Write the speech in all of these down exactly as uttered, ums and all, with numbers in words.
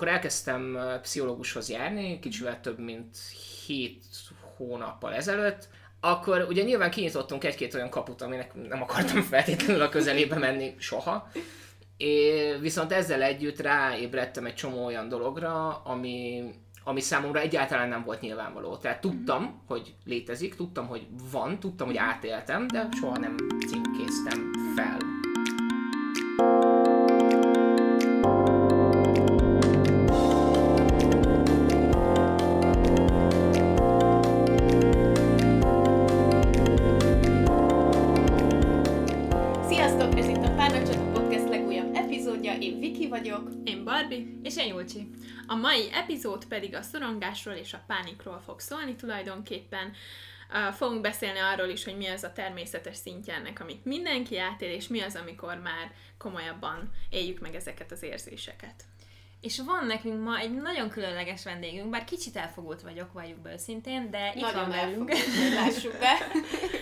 amikor elkezdtem pszichológushoz járni, kicsivel több mint hét hónappal ezelőtt, akkor ugye nyilván kinyitottunk egy-két olyan kaput, aminek nem akartam feltétlenül a közelébe menni soha. É, viszont ezzel együtt ráébredtem egy csomó olyan dologra, ami, ami számomra egyáltalán nem volt nyilvánvaló. Tehát tudtam, hogy létezik, tudtam, hogy van, tudtam, hogy átéltem, de soha nem címkéztem fel. És én Júlcsi. A mai epizód pedig a szorongásról és a pánikról fog szólni tulajdonképpen. Uh, fogunk beszélni arról is, hogy mi az a természetes szintje ennek, amit mindenki átél, és mi az, amikor már komolyabban éljük meg ezeket az érzéseket. És van nekünk ma egy nagyon különleges vendégünk, bár kicsit elfogult vagyok, valljuk be őszintén, de itt nagyon van velünk. Lássuk be.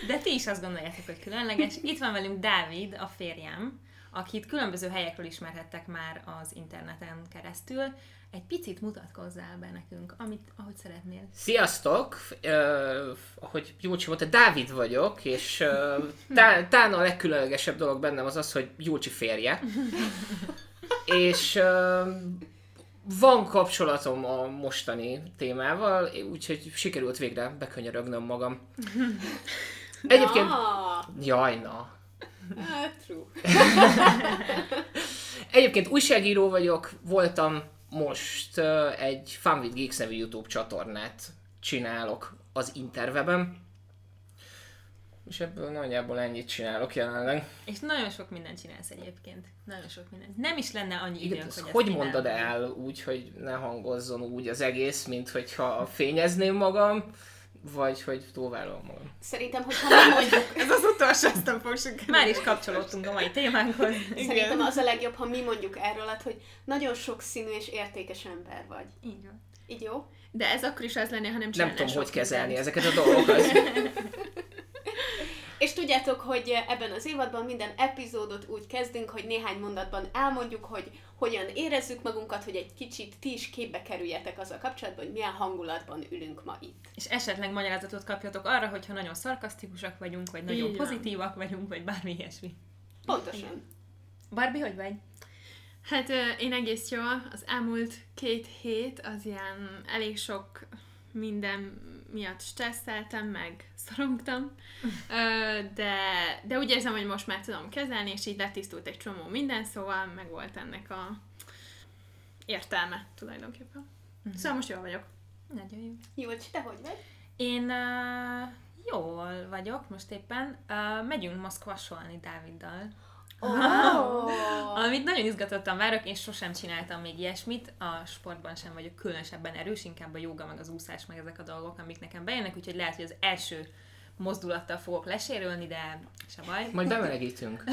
De ti is azt gondoljátok, hogy különleges. Itt van velünk Dávid, a férjem, akit különböző helyekről ismerhettek már az interneten keresztül. Egy picit mutatkozzál be nekünk, amit, ahogy szeretnél. Sziasztok! Uh, ahogy Júlcsi mondta, Dávid vagyok, és uh, tá- tán a legkülönlegesebb dolog bennem az az, hogy Júlcsi férje. és uh, van kapcsolatom a mostani témával, úgyhogy sikerült végre bekönyörögnöm magam. Egyébként... Jaj, na... Ah, true. Egyébként újságíró vagyok, voltam, most uh, egy Fun with Geeks nevű YouTube csatornát csinálok az interweben. És ebből nagyjából ennyit csinálok jelenleg. És nagyon sok mindent csinálsz egyébként. Nagyon sok mindent. Nem is lenne annyi időnk, hogy ezt hogy mondod el úgy, hogy ne hangozzon úgy az egész, mint hogyha fényezném magam. Vagy hogy túlvállalom magam. Szerintem, hogyha nem mondjuk... Ez az utolsó, aztán fogjuk. Már is kapcsolódtunk a mai témánkhoz. Szerintem az a legjobb, ha mi mondjuk erről, hogy nagyon sokszínű és értékes ember vagy. Így van. Így jó? De ez akkor is az lenne, ha nem csinálnál. Nem tudom, hogy kezelni mindent. Ezeket a dolgokat. És tudjátok, hogy ebben az évadban minden epizódot úgy kezdünk, hogy néhány mondatban elmondjuk, hogy hogyan érezzük magunkat, hogy egy kicsit ti is képbe kerüljetek azzal kapcsolatban, hogy milyen hangulatban ülünk ma itt. És esetleg magyarázatot kapjatok arra, hogyha nagyon szarkasztikusak vagyunk, vagy nagyon Igen. pozitívak vagyunk, vagy bármi ilyesmi. Pontosan. Barbie, hogy vagy? Hát én egész jól. Az elmúlt két hét az ilyen elég sok... minden miatt stresszeltem, meg szorongtam, de, de úgy érzem, hogy most már tudom kezelni, és így letisztult egy csomó minden, szóval meg volt ennek a értelme tulajdonképpen. Mm-hmm. Szóval most jól vagyok. Nagyon jó. Júlcsi, te hogy vagy? Én uh, jól vagyok most éppen. Uh, megyünk ma squasholni Dáviddal. Oh. Amit nagyon izgatottan várok, én sosem csináltam még ilyesmit, a sportban sem vagyok különösebben erős, inkább a jóga, meg az úszás, meg ezek a dolgok, amik nekem bejönnek, úgyhogy lehet, hogy az első mozdulattal fogok lesérülni, de se baj. Majd bemelegítünk.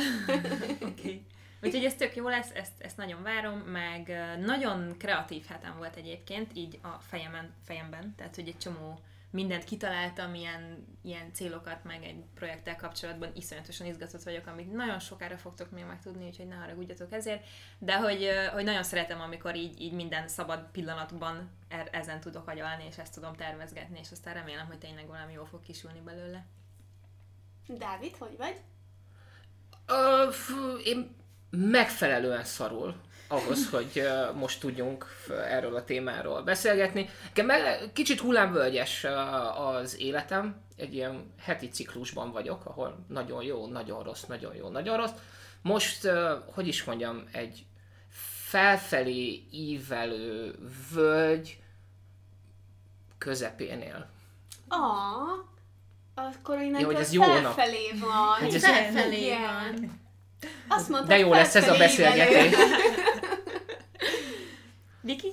Okay. Úgyhogy ez tök jó lesz, ezt, ezt nagyon várom, meg nagyon kreatív hetem volt egyébként, így a fejemen, fejemben, tehát hogy egy csomó mindent kitaláltam, ilyen, ilyen célokat, meg egy projekttel kapcsolatban iszonyatosan izgatott vagyok, amit nagyon sokára fogtok még megtudni, úgyhogy ne haragudjatok ezért, de hogy, hogy nagyon szeretem, amikor így, így minden szabad pillanatban ezen tudok agyalni, és ezt tudom tervezgetni, és aztán remélem, hogy tényleg valami jól fog kisülni belőle. Dávid, hogy vagy? Ö, f- én megfelelően szarul. Ahhoz, hogy most tudjunk erről a témáról beszélgetni. Kicsit hullámvölgyes az életem, egy ilyen heti ciklusban vagyok, ahol nagyon jó, nagyon rossz, nagyon jó, nagyon rossz. Most, hogy is mondjam, egy felfelé ívelő völgy közepénél. Ah, akkor innentől felfelé van. Hát ez felfelé van. Azt mondtad, de jó lesz ez a beszélgetés. Viki?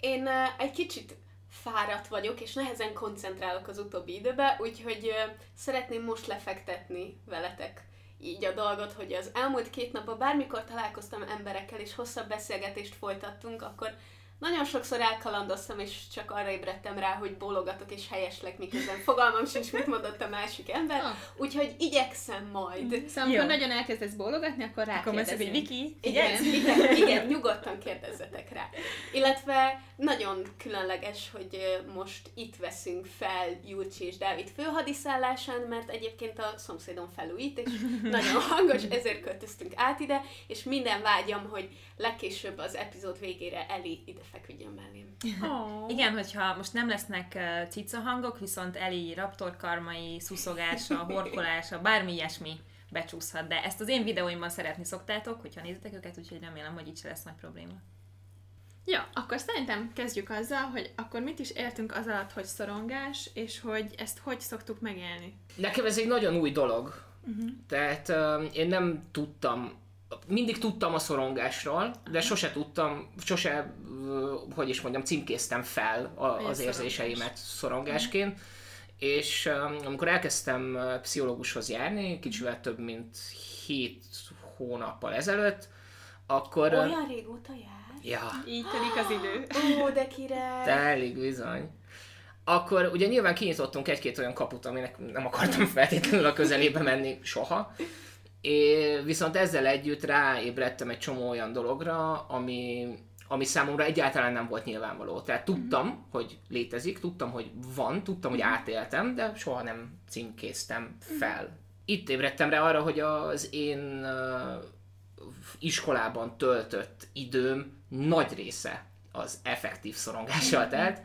Én uh, egy kicsit fáradt vagyok, és nehezen koncentrálok az utóbbi időben, úgyhogy uh, szeretném most lefektetni veletek így a dolgot, hogy az elmúlt két napban bármikor találkoztam emberekkel, és hosszabb beszélgetést folytattunk, akkor Nagyon sokszor elkalandoztam, és csak arra ébredtem rá, hogy bólogatok és helyeslek, miközben fogalmam sincs, mit mondott a másik ember, ah. úgyhogy igyekszem majd. Szóval, amikor nagyon elkezdesz bólogatni, akkor rákérdezünk. Akkor Viki, igen, igen, igen, nyugodtan kérdezzetek rá. Illetve nagyon különleges, hogy most itt veszünk fel Júlcsi és Dávid főhadiszállásán, mert egyébként a szomszédon felújít, és nagyon hangos, ezért költöztünk át ide, és minden vágyam, hogy legkésőbb az epizód végére Eli ide feküdjön mellém. Oh. Igen, hogyha most nem lesznek cica hangok, viszont Eli raptorkarmai, szuszogása, horkolása, bármi ilyesmi becsúszhat, de ezt az én videóimban szeretni szoktátok, hogyha nézitek őket, úgyhogy remélem, hogy itt se lesz nagy probléma. Ja, akkor szerintem kezdjük azzal, hogy akkor mit is értünk az alatt, hogy szorongás, és hogy ezt hogy szoktuk megélni. Nekem ez egy nagyon új dolog. Uh-huh. Tehát uh, én nem tudtam, mindig tudtam a szorongásról, de uh-huh. sose tudtam, sose, uh, hogy is mondjam, címkéztem fel a, az szorongás. érzéseimet szorongásként. Uh-huh. És uh, amikor elkezdtem uh, pszichológushoz járni, kicsivel több mint hét hónappal ezelőtt, akkor... Olyan régóta jár? Ja. Így telik az idő. Ó, de király! Telik, bizony. Akkor ugye nyilván kinyitottunk egy-két olyan kaput, aminek nem akartam feltétlenül a közelébe menni soha. É, viszont ezzel együtt ráébredtem egy csomó olyan dologra, ami, ami számomra egyáltalán nem volt nyilvánvaló. Tehát tudtam, mm-hmm. hogy létezik, tudtam, hogy van, tudtam, hogy átéltem, de soha nem címkéztem fel. Mm. Itt ébredtem rá arra, hogy az én iskolában töltött időm nagy része az effektív szorongással telt.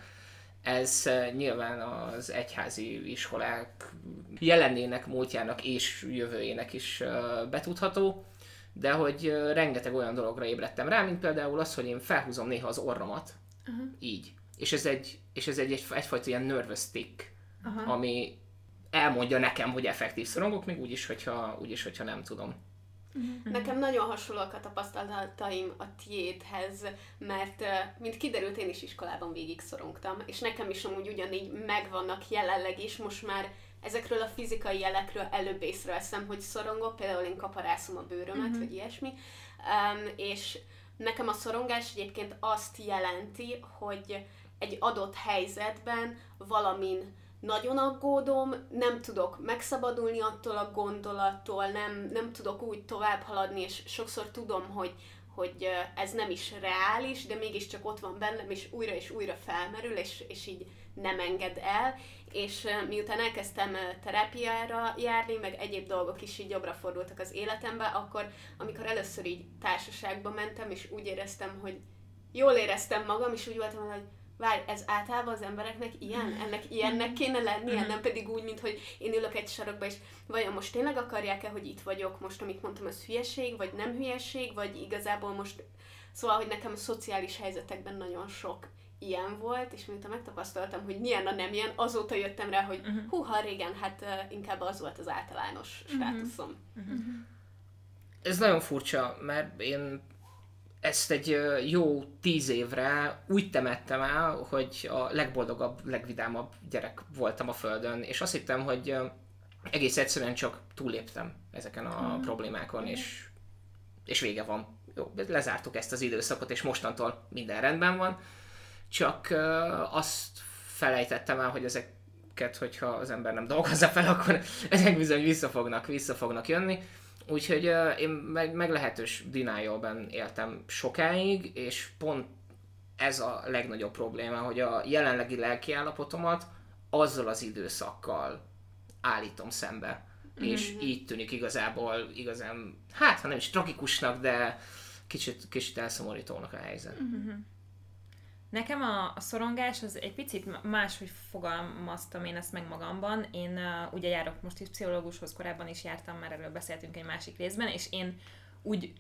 Ez nyilván az egyházi iskolák jelenének, múltjának és jövőjének is betudható, de hogy rengeteg olyan dologra ébredtem rá, mint például az, hogy én felhúzom néha az orromat, uh-huh. így. És ez egy, és ez egy egyfajta ilyen nervous tick, uh-huh. ami elmondja nekem, hogy effektív szorongok, még úgyis, hogyha, úgyis, hogyha nem tudom. Mm-hmm. Nekem nagyon hasonlóak a tapasztalataim a tiédhez, mert mint kiderült, én is iskolában végig szorongtam, és nekem is amúgy ugyanígy megvannak jelenleg is, most már ezekről a fizikai jelekről előbb észreveszem, hogy szorongok, például én kaparászom a bőrömet, mm-hmm. vagy ilyesmi, um, és nekem a szorongás egyébként azt jelenti, hogy egy adott helyzetben valamin nagyon aggódom, nem tudok megszabadulni attól a gondolattól, nem, nem tudok úgy tovább haladni, és sokszor tudom, hogy, hogy ez nem is reális, de mégiscsak ott van bennem, és újra és újra felmerül, és, és így nem enged el. És miután elkezdtem terápiára járni, meg egyéb dolgok is így jobbra fordultak az életembe, akkor amikor először így társaságba mentem, és úgy éreztem, hogy jól éreztem magam, és úgy voltam, hogy várj, ez általában az embereknek ilyen, ennek ilyennek kéne lennie, nem pedig úgy, mint hogy én ülök egy sarokba, és vajon most tényleg akarják-e, hogy itt vagyok most, amit mondtam, ez hülyeség, vagy nem hülyeség, vagy igazából most... Szóval, hogy nekem a szociális helyzetekben nagyon sok ilyen volt, és miután megtapasztaltam, hogy milyen a nem ilyen, azóta jöttem rá, hogy uh-huh. húha, régen, hát inkább az volt az általános státuszom. Uh-huh. Uh-huh. Ez nagyon furcsa, mert én... ezt egy jó tíz évre úgy temettem el, hogy a legboldogabb, legvidámabb gyerek voltam a Földön, és azt hittem, hogy egész egyszerűen csak túlléptem ezeken a mm. problémákon, és, és vége van. Jó, lezártuk ezt az időszakot, és mostantól minden rendben van, csak azt felejtettem el, hogy ezeket, hogyha az ember nem dolgozza fel, akkor ezek bizony vissza fognak, vissza fognak jönni. Úgyhogy uh, én meg, meglehetős denialben éltem sokáig, és pont ez a legnagyobb probléma, hogy a jelenlegi lelkiállapotomat azzal az időszakkal állítom szembe. Mm-hmm. És így tűnik igazából, igazán, hát ha nem is tragikusnak, de kicsit, kicsit elszomorítónak a helyzet. Mm-hmm. Nekem a, a szorongás az egy picit máshogy fogalmaztam én ezt meg magamban. Én uh, ugye járok most is pszichológushoz, korábban is jártam, már erről beszéltünk egy másik részben, és én úgy,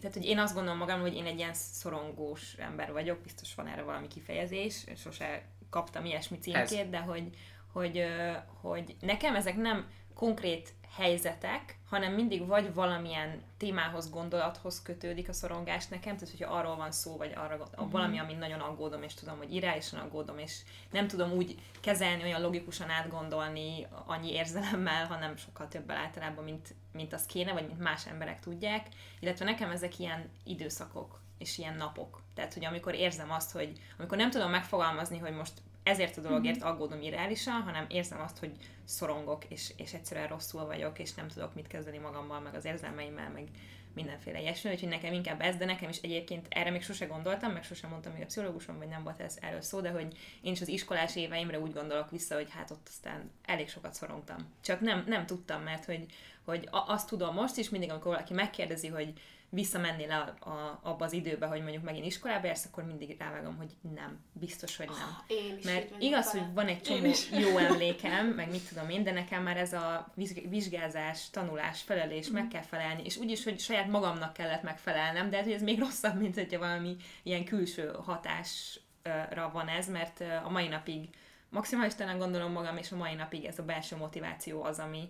tehát hogy én azt gondolom magam, hogy én egy ilyen szorongós ember vagyok, biztos van erre valami kifejezés, sose kaptam ilyesmi címkét, ez. De hogy, hogy, uh, hogy nekem ezek nem konkrét helyzetek, hanem mindig vagy valamilyen témához, gondolathoz kötődik a szorongás nekem, tehát hogyha arról van szó, vagy arra, uh-huh. valami, amin nagyon aggódom, és tudom, hogy irreálisan aggódom, és nem tudom úgy kezelni, olyan logikusan átgondolni annyi érzelemmel, hanem sokkal többel általában, mint, mint az kéne, vagy mint más emberek tudják. Illetve nekem ezek ilyen időszakok és ilyen napok. Tehát, hogy amikor érzem azt, hogy amikor nem tudom megfogalmazni, hogy most ezért a dologért aggódom irreálisan, hanem érzem azt, hogy szorongok, és, és egyszerűen rosszul vagyok, és nem tudok mit kezdeni magammal, meg az érzelmeimmel, meg mindenféle ilyesmi, úgyhogy nekem inkább ez, de nekem is egyébként erre még sose gondoltam, meg sose mondtam még a pszichológusom, vagy nem volt ez erről szó, de hogy én is az iskolás éveimre úgy gondolok vissza, hogy hát ott aztán elég sokat szorongtam. Csak nem, nem tudtam, mert hogy, hogy azt tudom most is, mindig, amikor valaki megkérdezi, hogy visszamennél a, a, abba az időbe, hogy mondjuk megint iskolába jársz, akkor mindig rávágom, hogy nem, biztos, hogy nem. Oh, én is mert igaz, hogy van egy csomó jó emlékem, meg mit tudom én, de nekem már ez a vizsgázás, tanulás, felelés, mm. meg kell felelni, és úgyis, hogy saját magamnak kellett megfelelnem, de hát, hogy ez még rosszabb, mint hogyha valami ilyen külső hatásra van ez, mert a mai napig maximalistán gondolom magam, és a mai napig ez a belső motiváció az, ami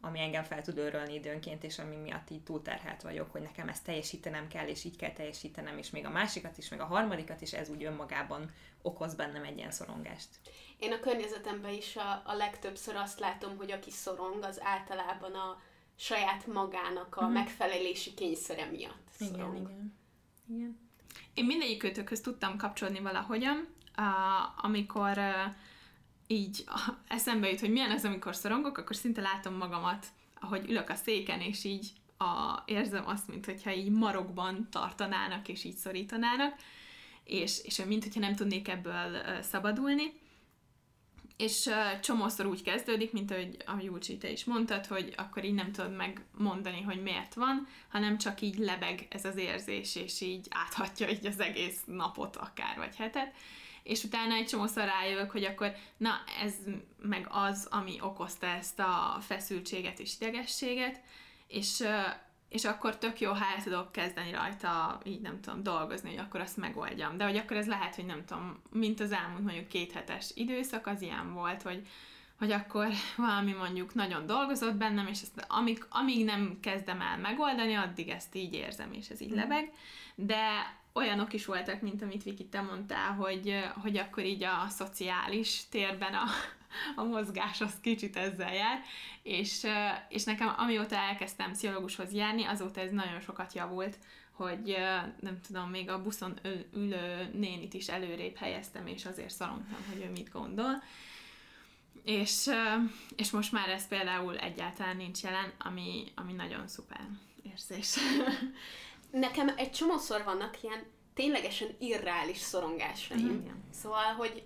ami engem fel tud őrölni időnként, és ami miatt így túlterhelt vagyok, hogy nekem ezt teljesítenem kell, és így kell teljesítenem, és még a másikat is, meg a harmadikat is, ez úgy önmagában okoz bennem egy ilyen szorongást. Én a környezetemben is a, a legtöbbször azt látom, hogy aki szorong, az általában a saját magának a mm. megfelelési kényszere miatt szorong. Igen, igen. igen. Én mindegyik kötökhöz tudtam kapcsolni valahogyan, amikor... így eszembe jut, hogy milyen az, amikor szorongok, akkor szinte látom magamat, ahogy ülök a széken, és így a, érzem azt, mintha így marokban tartanának, és így szorítanának, és, és mintha nem tudnék ebből uh, szabadulni. És uh, csomószor úgy kezdődik, mint ahogy a Júlcsi, te is mondtad, hogy akkor így nem tudod megmondani, hogy miért van, hanem csak így lebeg ez az érzés, és így áthatja így az egész napot akár, vagy hetet. És utána egy csomószor rájövök, hogy akkor na, ez meg az, ami okozta ezt a feszültséget és idegességet, és, és akkor tök jó, ha el tudok kezdeni rajta, így nem tudom, dolgozni, hogy akkor azt megoldjam. De hogy akkor ez lehet, hogy nem tudom, mint az elmúlt mondjuk két hetes időszak, az ilyen volt, hogy, hogy akkor valami mondjuk nagyon dolgozott bennem, és ezt, amíg, amíg nem kezdem el megoldani, addig ezt így érzem, és ez így lebeg. De olyanok is voltak, mint amit Viki, te mondtál, hogy, hogy akkor így a szociális térben a, a mozgás az kicsit ezzel jár, és, és nekem amióta elkezdtem pszichológushoz járni, azóta ez nagyon sokat javult, hogy nem tudom, még a buszon ülő nénit is előrébb helyeztem, és azért szorongtam, hogy ő mit gondol. És, és most már ez például egyáltalán nincs jelen, ami, ami nagyon szuper érzés. Nekem egy csomószor vannak ilyen ténylegesen irreális szorongásaim. Mm. Szóval, hogy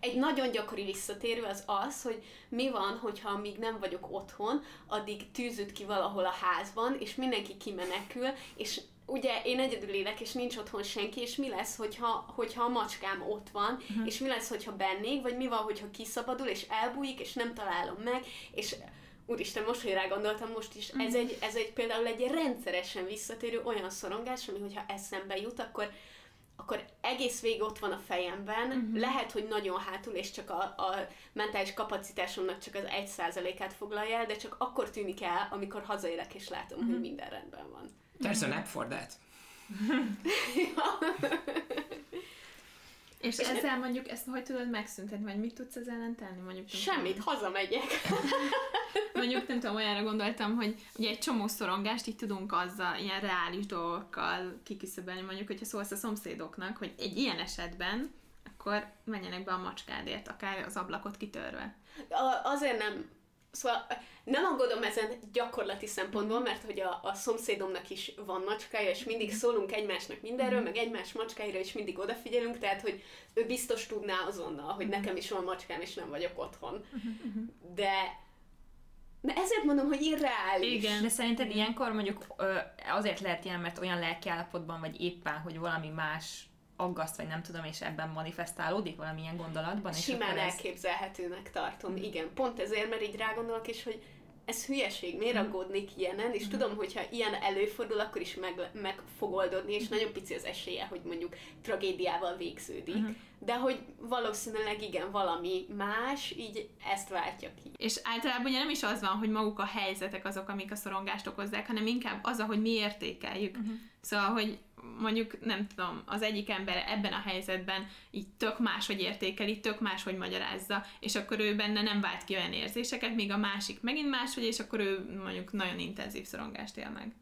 egy nagyon gyakori visszatérő az az, hogy mi van, hogyha amíg nem vagyok otthon, addig tűzült ki valahol a házban, és mindenki kimenekül, és ugye én egyedül élek, és nincs otthon senki, és mi lesz, hogyha, hogyha a macskám ott van, mm. és mi lesz, hogyha bennék, vagy mi van, hogyha kiszabadul, és elbújik, és nem találom meg, és... Úristen, most, hogy rá gondoltam, most is, ez egy, ez egy például egy rendszeresen visszatérő olyan szorongás, ami, hogyha eszembe jut, akkor, akkor egész végig ott van a fejemben, uh-huh. lehet, hogy nagyon hátul, és csak a, a mentális kapacitásomnak csak az egy százalékát foglalja el, de csak akkor tűnik el, amikor hazaérek, és látom, uh-huh. hogy minden rendben van. There's a lab for that. És, és ezzel nem... mondjuk ezt hogy tudod megszüntetni, vagy mit tudsz ezzel ellen tenni? Mondjuk, semmit, tudom, hazamegyek. Mondjuk nem tudom, olyanra gondoltam, hogy ugye egy csomó szorongást így tudunk azzal, ilyen reális dolgokkal kiküszöbölni, mondjuk, hogyha szólsz a szomszédoknak, hogy egy ilyen esetben, akkor menjenek be a macskádért, akár az ablakot kitörve. A, azért nem... Szóval nem aggódom ezen gyakorlati szempontból, mert hogy a, a szomszédomnak is van macskája, és mindig szólunk egymásnak mindenről, meg egymás macskáira is mindig odafigyelünk, tehát hogy ő biztos tudná azonnal, hogy nekem is van macskám, és nem vagyok otthon. De... De ezért mondom, hogy irreális. Igen, de szerinted ilyenkor mondjuk azért lehet ilyen, mert olyan lelkiállapotban vagy éppen, hogy valami más aggaszt, vagy nem tudom, és ebben manifestálódik valamilyen gondolatban. Simán és elképzelhetőnek ezt... tartom, igen. Pont ezért, mert így rágondolok is, hogy ez hülyeség, miért aggódnék ilyenen, és tudom, hogyha ilyen előfordul, akkor is meg, meg fog oldódni, és nagyon pici az esélye, hogy mondjuk tragédiával végződik. Uh-huh. De hogy valószínűleg igen, valami más, így ezt váltja ki. És általában ugye nem is az van, hogy maguk a helyzetek azok, amik a szorongást okozzák, hanem inkább az, ahogy mi értékeljük. Uh-huh. Szóval, hogy mondjuk, nem tudom, az egyik ember ebben a helyzetben így tök máshogy értékeli, tök máshogy magyarázza, és akkor ő benne nem vált ki olyan érzéseket, míg a másik megint máshogy, és akkor ő mondjuk nagyon intenzív szorongást él meg.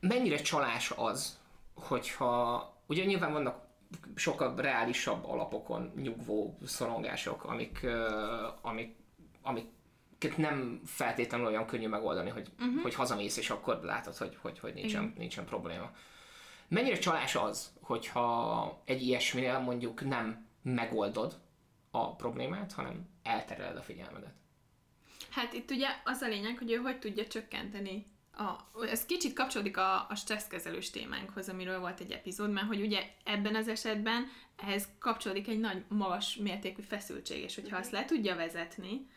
mennyire csalás az, hogyha, ugye nyilván vannak sokkal reálisabb alapokon nyugvó szorongások, amik, amik, amiket nem feltétlenül olyan könnyű megoldani, hogy, uh-huh. hogy hazamész, és akkor látod, hogy, hogy, hogy nincsen, uh-huh. nincsen probléma. Mennyire csalás az, hogyha egy ilyesminél mondjuk nem megoldod a problémát, hanem eltereled a figyelmedet? Hát itt ugye az a lényeg, hogy ő hogy tudja csökkenteni. A, ez kicsit kapcsolódik a, a stresszkezelős témánkhoz, amiről volt egy epizód, mert hogy ugye ebben az esetben ehhez kapcsolódik egy nagy, magas mértékű feszültség, és hogyha azt le tudja vezetni,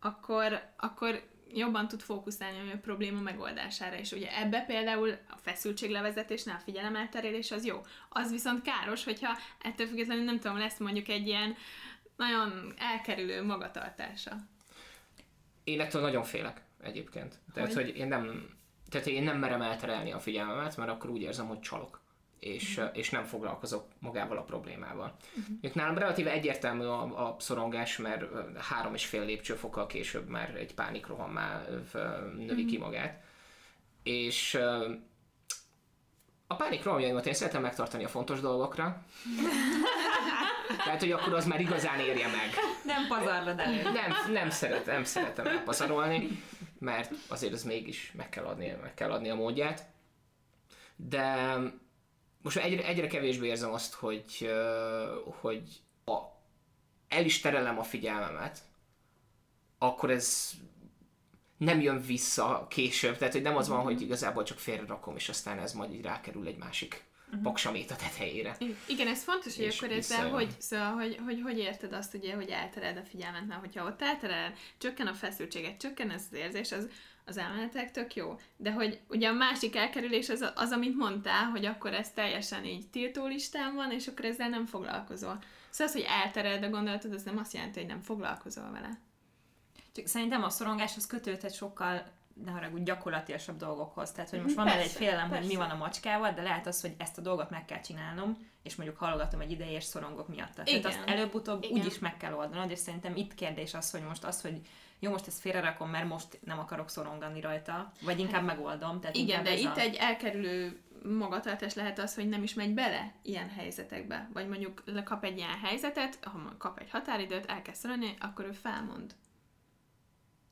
akkor, akkor jobban tud fókuszálni a probléma megoldására, és ugye ebbe például a feszültséglevezetésnél a figyelemelterelés az jó. Az viszont káros, hogyha ettől függetlenül nem tudom, lesz mondjuk egy ilyen nagyon elkerülő magatartása. Én ettől nagyon félek egyébként. Tehát, hogy, hogy én nem... Tehát én nem merem elterelni a figyelmemet, mert akkor úgy érzem, hogy csalok, és, uh-huh. és nem foglalkozok magával a problémával. Uh-huh. Nálam relatíve egyértelmű a, a szorongás, mert három és fél lépcsőfokkal később már egy pánikroham már növi uh-huh. ki magát. És a pánikrohamjaimat én szeretem megtartani a fontos dolgokra. Tehát, hogy akkor az már igazán érje meg. Nem pazarlod elő. Nem, nem, szeret, nem szeretem elpazarolni, mert azért ez mégis meg kell adni, meg kell adni a módját. De most egyre, egyre kevésbé érzem azt, hogy, hogy ha el is terelem a figyelmemet, akkor ez nem jön vissza később. Tehát, hogy nem az van, hogy igazából csak félrerakom, és aztán ez majd így rákerül egy másik Uh-huh. paksamét a tetejére. Igen, ez fontos, hogy és akkor ezzel, hogy, szóval, hogy, hogy hogy érted azt, ugye, hogy eltereld a figyelmet, mert hogyha ott eltereld, csökken a feszültséget, csökken ez az érzés, az, az elméletek tök jó. De hogy ugye a másik elkerülés az, az, amit mondtál, hogy akkor ez teljesen így tiltólistán van, és akkor ezzel nem foglalkozol. Szóval az, hogy eltereld a gondolatod, az nem azt jelenti, hogy nem foglalkozol vele. Csak szerintem a szorongáshoz kötődhet sokkal de haragudj, gyakorlatilasabb dolgokhoz. Tehát, hogy most van már egy félelem, persze. hogy mi van a macskával, de lehet az, hogy ezt a dolgot meg kell csinálnom, és mondjuk halogatom egy ideig, és szorongok miatta. Igen. Tehát azt előbb-utóbb Igen. úgyis meg kell oldanod, és szerintem itt kérdés az, hogy most az, hogy jó, most ezt félrerakom, mert most nem akarok szorongani rajta, vagy inkább megoldom. Tehát Igen, de itt a... egy elkerülő magatartás lehet az, hogy nem is megy bele ilyen helyzetekbe. Vagy mondjuk kap egy ilyen helyzetet, ha kap egy határidőt, elkezd szorongani, akkor ő felmond.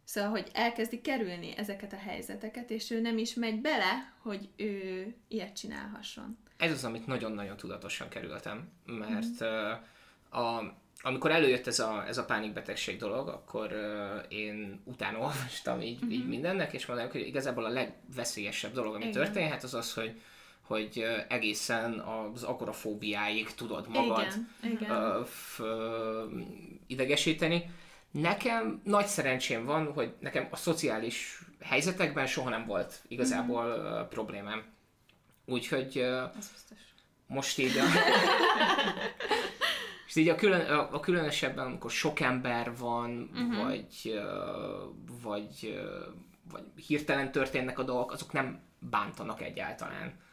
Szóval, hogy elkezdi kerülni ezeket a helyzeteket, és ő nem is megy bele, hogy ő ilyet csinálhasson. Ez az, amit nagyon-nagyon tudatosan kerültem, mert mm. a, amikor előjött ez a, ez a pánikbetegség dolog, akkor én utána olvastam így, mm-hmm. így mindennek, és mondom, hogy igazából a legveszélyesebb dolog, ami Igen. történhet, az az, hogy hogy egészen az agorafóbiáig tudod magad Igen. F- idegesíteni. Nekem nagy szerencsém van, hogy nekem a szociális helyzetekben soha nem volt igazából mm. problémám. Úgyhogy Ez biztos. most így a, most így a, külön, a különösebben, amikor sok ember van, mm-hmm. vagy, vagy, vagy hirtelen történnek a dolgok, azok nem bántanak egyáltalán.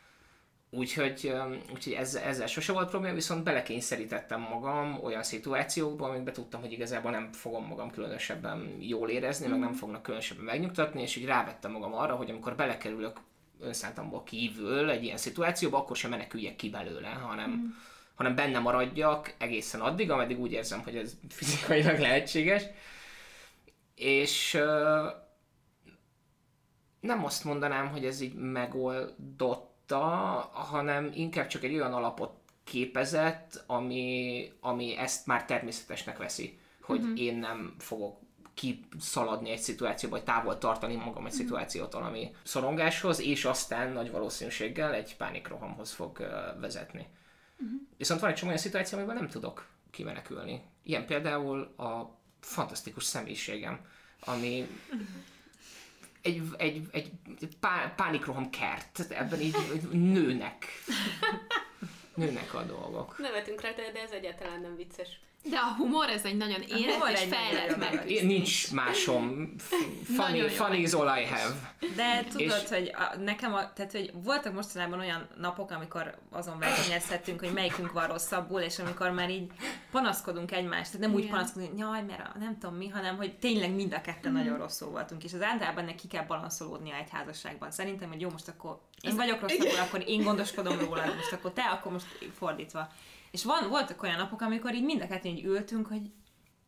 Úgyhogy, úgyhogy ezzel, ezzel sose volt probléma, viszont belekényszerítettem magam olyan szituációkba, amikben tudtam, hogy igazából nem fogom magam különösebben jól érezni, mm. meg nem fognak különösebben megnyugtatni, és így rávettem magam arra, hogy amikor belekerülök önszántamból kívül egy ilyen szituációba, akkor sem meneküljek ki belőle, hanem, mm. hanem benne maradjak egészen addig, ameddig úgy érzem, hogy ez fizikailag lehetséges. És... nem azt mondanám, hogy ez így megoldott, hanem inkább csak egy olyan alapot képezett, ami, ami ezt már természetesnek veszi, hogy uh-huh. én nem fogok kiszaladni egy szituációba, vagy távol tartani magam egy uh-huh. szituációtól, ami szorongáshoz, és aztán nagy valószínűséggel egy pánikrohamhoz fog uh, vezetni. Uh-huh. Viszont van egy csomó olyan szituáció, amiben nem tudok kimenekülni. Ilyen például a fantasztikus személyiségem, ami... Uh-huh. Egy, egy, egy pá, pánikroham kert, ebben így nőnek. Nőnek a dolgok. Nevetünk rá, de ez egyáltalán nem vicces. De a humor ez egy nagyon érett és fejlett megküzdés. Nincs másom. Funny, funny is all I have. De tudod, és... hogy a, nekem, a, tehát hogy voltak mostanában olyan napok, amikor azon versenyezhettünk, hogy melyikünk van rosszabbul, és amikor már így panaszkodunk egymást, tehát nem úgy igen. panaszkodunk, hogy jaj, mert a, nem tudom mi, hanem hogy tényleg mind a ketten mm. nagyon rosszul voltunk, és az általában neki kell balanszolódnia egy házasságban. Szerintem, hogy jó, most akkor én vagyok rosszabbul, akkor én gondoskodom róla, most akkor te, akkor most fordítva. És van, voltak olyan napok, amikor így mind a kettőn így ültünk, hogy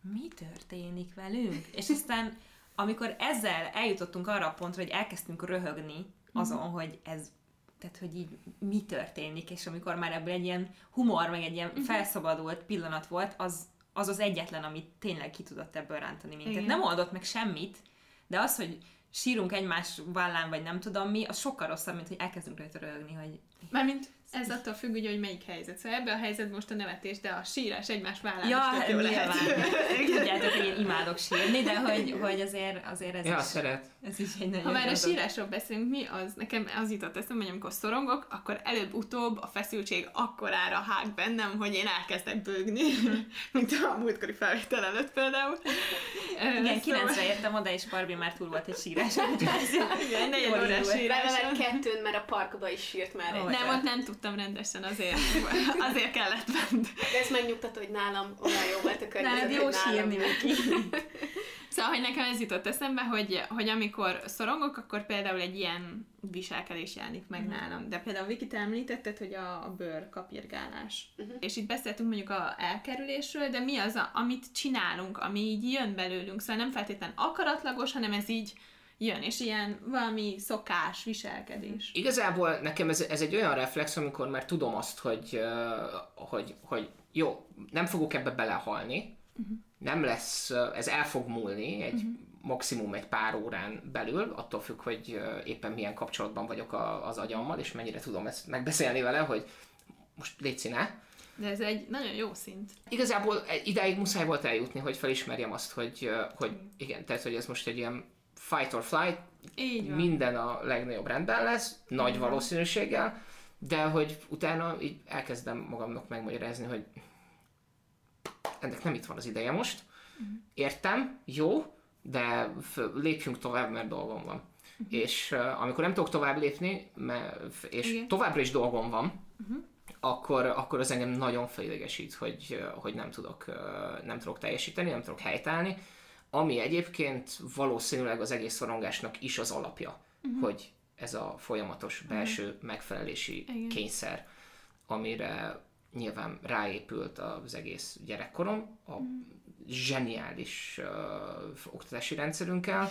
mi történik velünk? És aztán, amikor ezzel eljutottunk arra a pontra, hogy elkezdtünk röhögni azon, mm-hmm. hogy ez, tehát, hogy így mi történik, és amikor már ebből egy ilyen humor, meg egy ilyen mm-hmm. felszabadult pillanat volt, az, az az egyetlen, amit tényleg ki tudott ebből rántani minket. Igen. Nem oldott meg semmit, de az, hogy sírunk egymás vállán, vagy nem tudom mi, az sokkal rosszabb, mint hogy elkezdünk rajta röhögni, hogy... Mármint ez attól függ, ugye, hogy melyik helyzet. Szóval ebben a helyzetben most a nevetés, de a sírás egymás vállán ja, is tök jó lehet. Tudjátok, hogy én imádok sírni, de hogy, hogy azért, azért ez, ja, is, ez is egy nagyon... Ha már a sírásról beszélünk, mi az? Nekem az jutott eszembe, hogy amikor szorongok, akkor előbb-utóbb a feszültség akkorára hág bennem, hogy én elkezdek bőgni, mint a múltkori felvétel előtt például. Igen, kilencre értem oda, és Barbie már túl volt egy sírás. Igen, negyed órás síráson. Kettőn már a parkba is sírt már. Nem, ott nem tudtam rendesen, azért, azért kellett bent. De ezt megnyugtató, hogy nálam olyan jó volt a környezet, hogy jó sírni, Miki. Szóval, hogy nekem ez jutott eszembe, hogy, hogy amikor szorongok, akkor például egy ilyen viselkedés jelenik meg uh-huh. nálam. De például Viki, te említetted, hogy a, a bőr kapirgálás. Uh-huh. És itt beszéltünk mondjuk a elkerülésről, de mi az, a, amit csinálunk, ami így jön belőlünk. Szóval nem feltétlenül akaratlagos, hanem ez így jön, és ilyen valami szokás, viselkedés. Igazából nekem ez, ez egy olyan reflex, amikor már tudom azt, hogy, hogy, hogy jó, nem fogok ebbe belehalni, uh-huh. nem lesz, ez el fog múlni egy uh-huh. maximum egy pár órán belül, attól függ, hogy éppen milyen kapcsolatban vagyok a, az agyammal, és mennyire tudom ezt megbeszélni vele, hogy most légy színe. De ez egy nagyon jó szint. Igazából ideig muszáj volt eljutni, hogy felismerjem azt, hogy, hogy igen, tehát hogy ez most egy ilyen fight or flight, minden a legnagyobb rendben lesz, nagy igen. valószínűséggel, de hogy utána így elkezdem magamnak megmagyarázni, hogy ennek nem itt van az ideje most, uh-huh. értem, jó, de lépjünk tovább, mert dolgom van. Uh-huh. És uh, amikor nem tudok tovább lépni, mert, és igen. továbbra is dolgom van, uh-huh. akkor, akkor az engem nagyon felidegesít, hogy, hogy nem tudok, nem tudok teljesíteni, nem tudok helytállni, ami egyébként valószínűleg az egész szorongásnak is az alapja, uh-huh. hogy ez a folyamatos belső uh-huh. megfelelési igen. kényszer, amire nyilván ráépült az egész gyerekkorom, a uh-huh. zseniális uh, oktatási rendszerünkkel,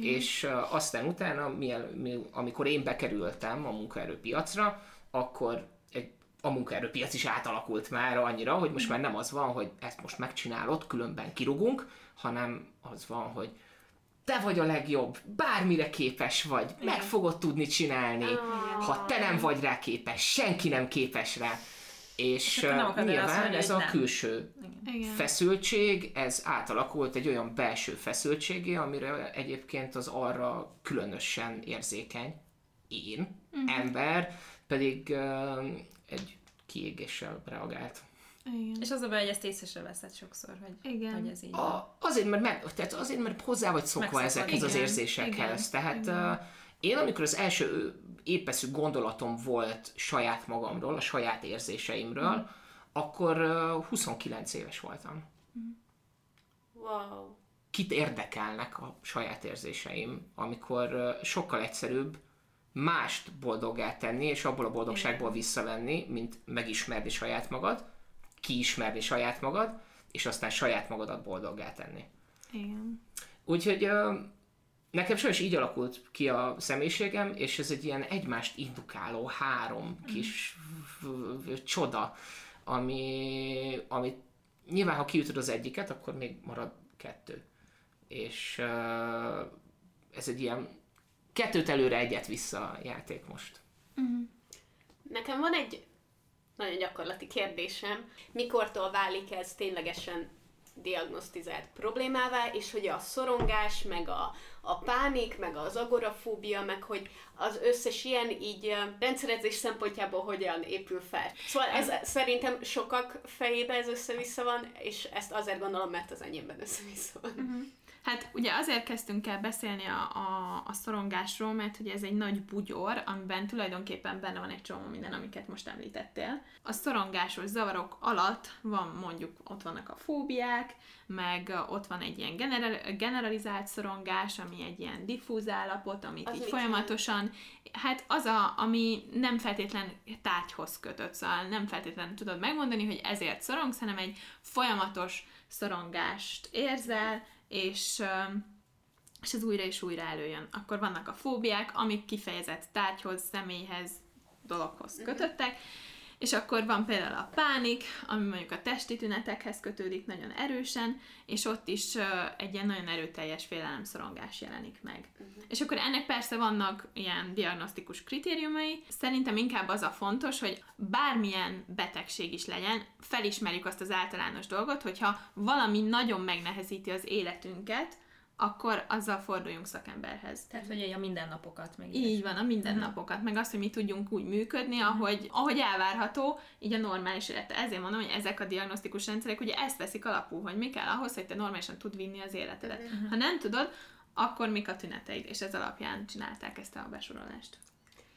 igen. és uh, aztán utána, miel, mi, amikor én bekerültem a munkaerőpiacra, akkor egy a munkaerőpiac is átalakult már annyira, hogy most már nem az van, hogy ezt most megcsinálod, különben kirugunk, hanem az van, hogy te vagy a legjobb, bármire képes vagy, meg fogod tudni csinálni, ha te nem vagy rá képes, senki nem képes rá. És uh, nyilván ez a külső igen. feszültség, ez átalakult egy olyan belső feszültségé, amire egyébként az arra különösen érzékeny én, uh-huh. ember, pedig uh, egy kiégéssel reagált. Igen. És az a baj, hogy ezt észre se veszed sokszor, hogy, igen. hogy ez így a, azért, mert meg, tehát azért, mert hozzá vagy szokva megszokva ezekhez igen. az érzésekhez. Igen. Tehát igen. Uh, én, amikor az első épeszű gondolatom volt saját magamról, a saját érzéseimről, mm. akkor uh, huszonkilenc éves voltam. Mm. Wow. Kit érdekelnek a saját érzéseim, amikor uh, sokkal egyszerűbb mást boldoggá tenni, és abból a boldogságból visszavenni, mint megismerni saját magad, kiismerni saját magad, és aztán saját magadat boldoggá tenni. Igen. Úgyhogy nekem sajnos így alakult ki a személyiségem, és ez egy ilyen egymást indukáló három kis mm. csoda, ami, ami nyilván, ha kiütöd az egyiket, akkor még marad kettő. És ez egy ilyen kettőt előre, egyet vissza a játék most. Uh-huh. Nekem van egy nagyon gyakorlati kérdésem. Mikortól válik ez ténylegesen diagnosztizált problémává, és hogy a szorongás, meg a, a pánik, meg az agorafóbia, meg hogy az összes ilyen így rendszerezés szempontjából hogyan épül fel. Szóval ez szerintem sokak fejében ez össze-vissza van, és ezt azért gondolom, mert az enyémben össze-vissza van. Uh-huh. Hát ugye azért kezdtünk el beszélni a, a, a szorongásról, mert hogy ez egy nagy bugyor, amiben tulajdonképpen benne van egy csomó minden, amiket most említettél. A szorongásos zavarok alatt van mondjuk, ott vannak a fóbiák, meg ott van egy ilyen general, generalizált szorongás, ami egy ilyen diffúz állapot, amit az így folyamatosan... Nem? Hát az, a, ami nem feltétlen tárgyhoz kötött, szóval nem feltétlen tudod megmondani, hogy ezért szorongsz, hanem egy folyamatos szorongást érzel, és, és ez újra és újra előjön. Akkor vannak a fóbiák, amik kifejezett tárgyhoz, személyhez, dologhoz kötöttek, és akkor van például a pánik, ami mondjuk a testi tünetekhez kötődik nagyon erősen, és ott is egy ilyen nagyon erőteljes félelemszorongás jelenik meg. Uh-huh. És akkor ennek persze vannak ilyen diagnosztikus kritériumai. Szerintem inkább az a fontos, hogy bármilyen betegség is legyen, felismerjük azt az általános dolgot, hogyha valami nagyon megnehezíti az életünket, akkor azzal forduljunk szakemberhez. Tehát, hogy a mindennapokat meg. Így van, a mindennapokat, meg azt, hogy mi tudjunk úgy működni, ahogy, ahogy elvárható, így a normális élet. Ezért mondom, hogy ezek a diagnosztikus rendszerek ugye ezt veszik alapul, hogy mi kell ahhoz, hogy te normálisan tud vinni az életedet. Ha nem tudod, akkor mik a tüneteid, és ez alapján csinálták ezt a besorolást.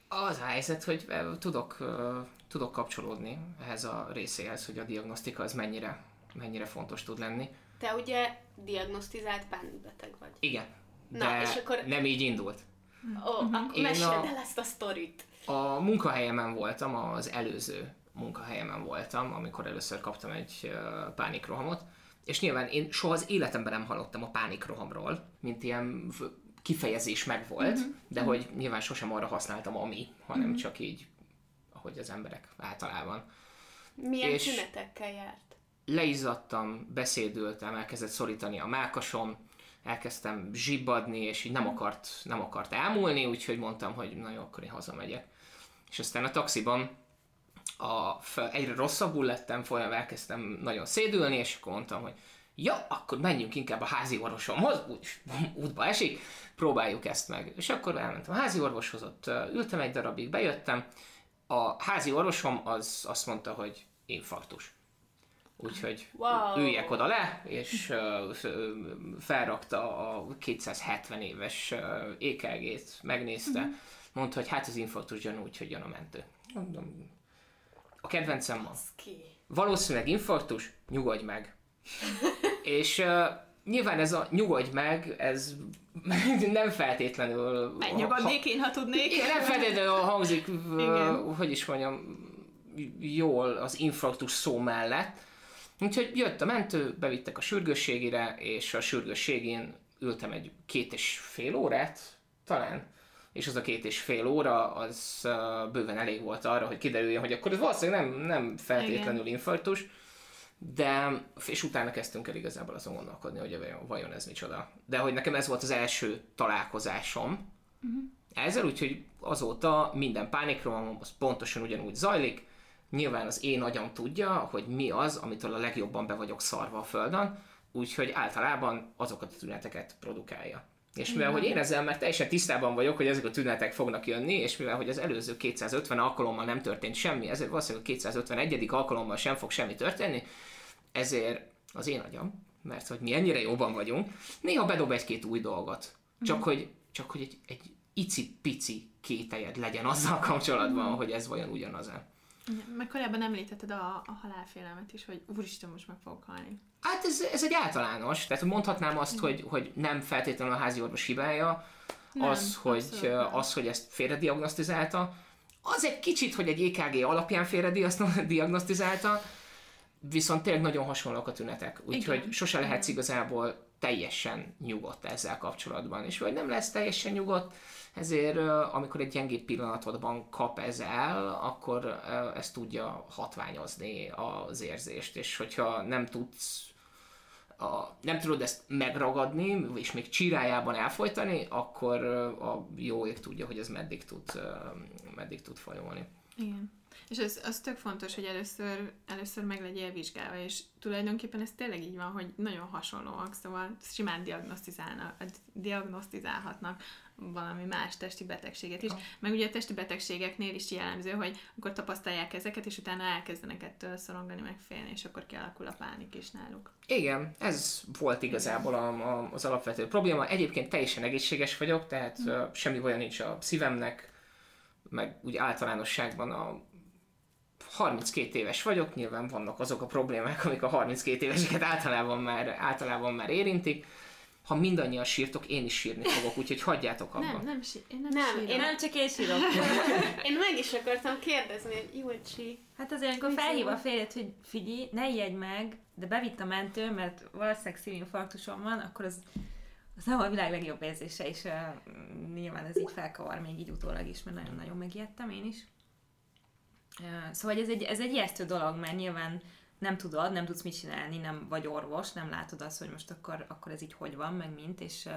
Az a helyzet, hogy tudok, tudok kapcsolódni ehhez a részéhez, hogy a diagnosztika az mennyire, mennyire fontos tud lenni. Te ugye diagnosztizált pánikbeteg vagy. Igen, de na, és akkor... nem így indult. Ó, akkor meséld el ezt a sztorit. A munkahelyemen voltam, az előző munkahelyemen voltam, amikor először kaptam egy pánikrohamot, és nyilván én soha az életemben nem hallottam a pánikrohamról, mint ilyen kifejezés megvolt, uh-huh. de hogy nyilván sosem arra használtam, ami, hanem uh-huh. csak így, ahogy az emberek általában. Milyen és... tünetekkel járt? Leizzadtam, beszédültem, elkezdett szorítani a mellkasom, elkezdtem zsibbadni, és így nem akart, nem akart elmúlni, úgyhogy mondtam, hogy na jó, akkor én hazamegyek. És aztán a taxiban a, egyre rosszabbul lettem, folyamatosan elkezdtem nagyon szédülni, és akkor mondtam, hogy ja, akkor menjünk inkább a házi orvosomhoz, úgy, útba esik, próbáljuk ezt meg. És akkor elmentem a házi orvoshoz, ott ültem egy darabig, bejöttem. A házi orvosom az azt mondta, hogy infarktus. Úgyhogy wow. üljek oda le, és felrakta a kétszázhetven éves é ká gét, megnézte, uh-huh. mondta, hogy hát az infarktus gyanú, úgyhogy jön a mentő. Mondom, a kedvencem van. Valószínűleg infarktus, nyugodj meg. És uh, nyilván ez a nyugodj meg, ez nem feltétlenül... Megnyugodnék én, ha tudnék. Én nem feltétlenül hangzik, uh, hogy is mondjam, jól az infarktus szó mellett. Úgyhogy jött a mentő, bevittek a sürgősségire, és a sürgősségén ültem egy két és fél órát, talán, és az a két és fél óra, az bőven elég volt arra, hogy kiderüljön, hogy akkor ez valószínűleg nem, nem feltétlenül infarktus, de, és utána kezdtünk el igazából azon gondolkodni, hogy vajon ez micsoda. De hogy nekem ez volt az első találkozásom uh-huh. ezzel, úgyhogy azóta minden pánikrohamom az pontosan ugyanúgy zajlik. Nyilván az én agyam tudja, hogy mi az, amitől a legjobban be vagyok szarva a földön, úgyhogy általában azokat a tüneteket produkálja. És mivel, hogy én ezzel már teljesen tisztában vagyok, hogy ezek a tünetek fognak jönni, és mivel, hogy az előző kétszázötven alkalommal nem történt semmi, ezért valószínűleg a kétszázötvenegyedik alkalommal sem fog semmi történni, ezért az én agyam, mert hogy mi ennyire jóban vagyunk, néha bedob egy-két új dolgot. Csak hogy, csak hogy egy, egy icipici kételyed legyen azzal kapcsolatban, hogy ez vajon ugyanaz-e. Meg korábban említetted a, a halálfélelmet is, hogy úristen, most meg fogok halni. Hát ez, ez egy általános, tehát mondhatnám azt, hogy, hogy nem feltétlenül a házi orvos hibája, nem, az, hogy, az, hogy ezt félrediagnosztizálta, az egy kicsit, hogy egy é ká gé alapján félrediagnosztizálta, viszont tényleg nagyon hasonlók a tünetek, úgyhogy sose lehetsz igazából teljesen nyugodt ezzel kapcsolatban, és vagy nem lesz teljesen nyugodt, ezért amikor egy gyengébb pillanatodban kap ez el, akkor ez tudja hatványozni az érzést, és hogyha nem tudsz, nem tudod ezt megragadni, és még csirájában elfojtani, akkor a jóért tudja, hogy ez meddig tud, meddig tud folyolni. Igen. És ez, az tök fontos, hogy először, először meg legyél vizsgálva, és tulajdonképpen ez tényleg így van, hogy nagyon hasonlóak, szóval simán diagnosztizálnak, diagnosztizálhatnak valami más testi betegséget is. Meg ugye a testi betegségeknél is jellemző, hogy akkor tapasztalják ezeket, és utána elkezdenek ettől szorongani, meg félni, és akkor kialakul a pánik is náluk. Igen, ez volt igazából a, a, az alapvető probléma. Egyébként teljesen egészséges vagyok, tehát mm. uh, semmi olyan nincs a szívemnek, meg úgy általánosságban a harminckét éves vagyok, nyilván vannak azok a problémák, amik a harminckét éveseket általában már, általában már érintik. Ha mindannyian sírtok, én is sírni fogok, úgyhogy hagyjátok abba. Nem, nem, sí- én nem, nem sírom. Én nem, csak én sírok. Én meg is akartam kérdezni, hogy Júlcsi. Hát azért, amikor felhív a férjed, hogy figyelj, ne ijedj meg, de bevitt a mentő, mert valószínűleg szívinfarktusom van, akkor az, az nem a világ legjobb érzése, és uh, nyilván ez így felkavar még így utólag is, mert nagyon-nagyon megijedtem én is. Szóval ez egy, ez egy ijesztő dolog, mert nyilván nem tudod, nem tudsz mit csinálni, nem vagy orvos, nem látod azt, hogy most akkor, akkor ez így hogy van, meg mint, és,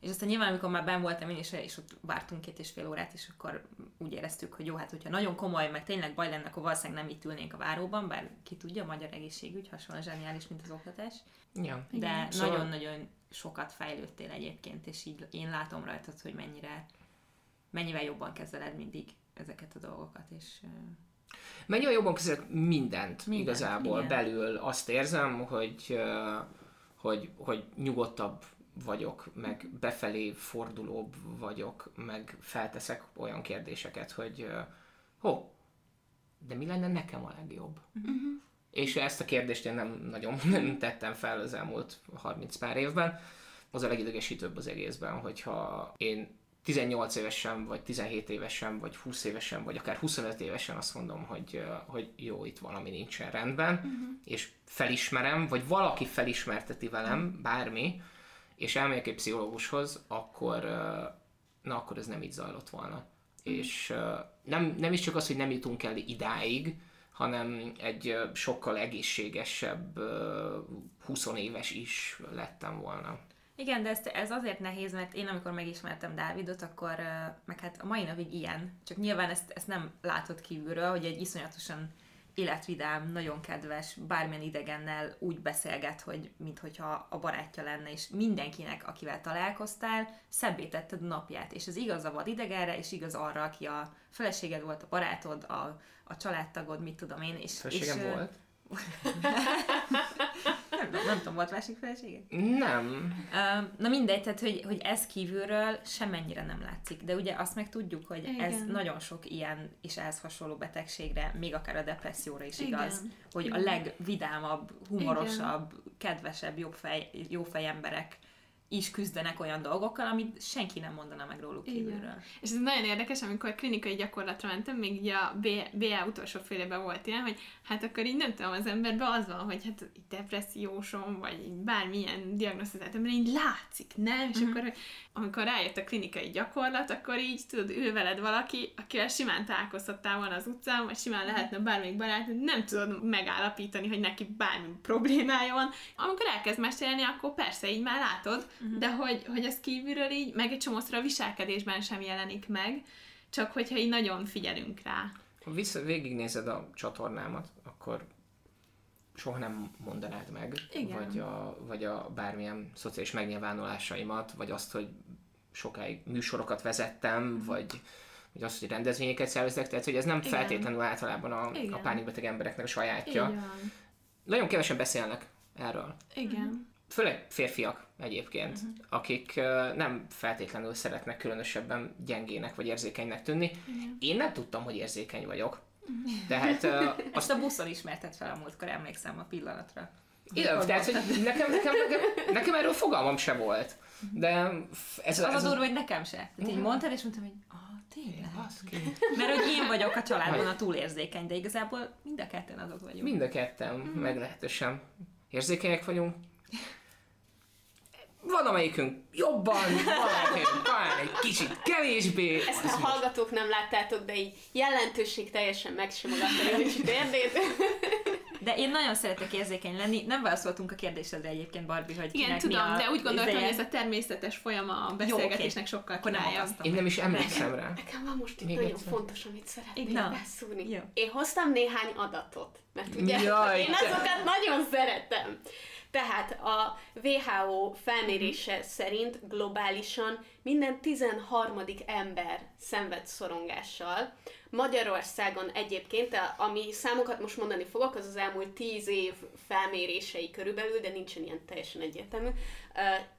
és aztán nyilván, amikor már benn voltam én, és, és ott vártunk két és fél órát, és akkor úgy éreztük, hogy jó, hát hogyha nagyon komoly, meg tényleg baj lenne, akkor valószínűleg nem itt ülnénk a váróban, bár ki tudja, a magyar egészségügy hasonlóan zseniális, mint az oktatás. Ja. De nagyon-nagyon szóval... sokat fejlődtél egyébként, és így én látom rajtad, hogy mennyire, mennyivel jobban kezeled mindig ezeket a dolgokat, és... Mennyire jobban kezelek mindent, mindent igazából igen. Belül azt érzem, hogy, hogy, hogy nyugodtabb vagyok, meg befelé fordulóbb vagyok, meg felteszek olyan kérdéseket, hogy hó, de mi lenne nekem a legjobb? Uh-huh. És ezt a kérdést én nem nagyon nem tettem fel az elmúlt harminc pár évben. Az a legidegesítőbb az egészben, hogyha én tizennyolc évesen, vagy tizenhét évesen, vagy húsz évesen, vagy akár huszonöt évesen azt mondom, hogy, hogy jó, itt valami nincsen rendben, uh-huh. és felismerem, vagy valaki felismerteti velem, bármi, és elmegyek egy pszichológushoz, akkor, na, akkor ez nem így zajlott volna. Uh-huh. És nem, nem is csak az, hogy nem jutunk el idáig, hanem egy sokkal egészségesebb húsz éves is lettem volna. Igen, de ez, ez azért nehéz, mert én amikor megismertem Dávidot, akkor meg hát a mai napig ilyen. Csak nyilván ezt, ezt nem látod kívülről, hogy egy iszonyatosan életvidám, nagyon kedves, bármilyen idegennel úgy beszélget, hogy minthogyha a barátja lenne, és mindenkinek, akivel találkoztál, szebbé tetted a napját. És ez igaz a vad idegenre, és igaz arra, aki a feleséged volt, a barátod, a, a családtagod, mit tudom én. És, feleségem és, volt? Nem, nem tudom, volt másik felesége? Nem. Na mindegy, tehát, hogy, hogy ez kívülről semennyire nem látszik. De ugye azt meg tudjuk, hogy igen. ez nagyon sok ilyen és ehhez hasonló betegségre, még akár a depresszióra is igen. igaz, hogy igen. a legvidámabb, humorosabb, igen. kedvesebb, jobb fej, jó fej emberek is küzdenek olyan dolgokkal, amit senki nem mondana meg róluk kívülről. Igen. És ez nagyon érdekes, amikor klinikai gyakorlatra mentem, még így a bé á utolsó fél évben volt ilyen, hogy hát akkor így nem tudom, az emberben az van, hogy hát így depressziósom, vagy így bármilyen diagnosztizált ember, így látszik, nem? És uh-huh. akkor, amikor rájött a klinikai gyakorlat, akkor így tudod, ül veled valaki, akivel simán találkozhattál volna az utcán, vagy simán lehetne bármelyik barát, nem tudod megállapítani, hogy neki bármi problémája van. Amikor elkezd mesélni, akkor persze így már látod, de hogy, hogy az kívülről így, meg egy csomószor a viselkedésben sem jelenik meg, csak hogyha így nagyon figyelünk rá. Ha vissza, végignézed a csatornámat, akkor soha nem mondanád meg, vagy a, vagy a bármilyen szociális megnyilvánulásaimat, vagy azt, hogy sokáig műsorokat vezettem, mm. vagy, vagy azt, hogy rendezvényeket szerveztek, tehát hogy ez nem igen. feltétlenül általában a, a pánikbeteg embereknek a sajátja. Nagyon kevesen beszélnek erről. Igen. Mm. Főleg férfiak egyébként, uh-huh. akik uh, nem feltétlenül szeretnek különösebben gyengének vagy érzékenynek tűnni. Uh-huh. Én nem tudtam, hogy érzékeny vagyok. Uh-huh. Tehát, uh, azt a buszon ismerted fel a múltkor, emlékszem a pillanatra. Igen, tehát hogy nekem, nekem, nekem, nekem erről fogalmam se volt. De ez, az ez a durva, hogy nekem se. Tehát így mondtad, és mondtam, hogy ah, tényleg. Mert hogy én vagyok a családban a túlérzékeny, de igazából mind a ketten azok vagyunk. Mind a ketten, uh-huh. meglehetősen érzékenyek vagyunk. Van amelyikünk jobban, valamelyikünk talán egy kicsit kevésbé. Ezt a hallgatók nem láttátok, de így jelentőség teljesen megsimogatta a Júlcsi térdét. De én nagyon szeretek érzékeny lenni. Nem válaszoltunk a kérdésedre egyébként, Barbie, hogy igen, tudom, mi a... de úgy gondoltam, hogy ez a természetes folyama a beszélgetésnek sokkal kínálja. Én nem is emlékszem rá. Nekem van most itt még nagyon fontos, amit szeretnék beszúrni. Én hoztam néhány adatot, mert ugye jaj, én azokat nagyon szeretem. Tehát a dupla vé há ó felmérése szerint globálisan minden tizenharmadik ember szenved szorongással. Magyarországon egyébként, ami számokat most mondani fogok, az az elmúlt tíz év felmérései körülbelül, de nincsen ilyen teljesen egyértelmű.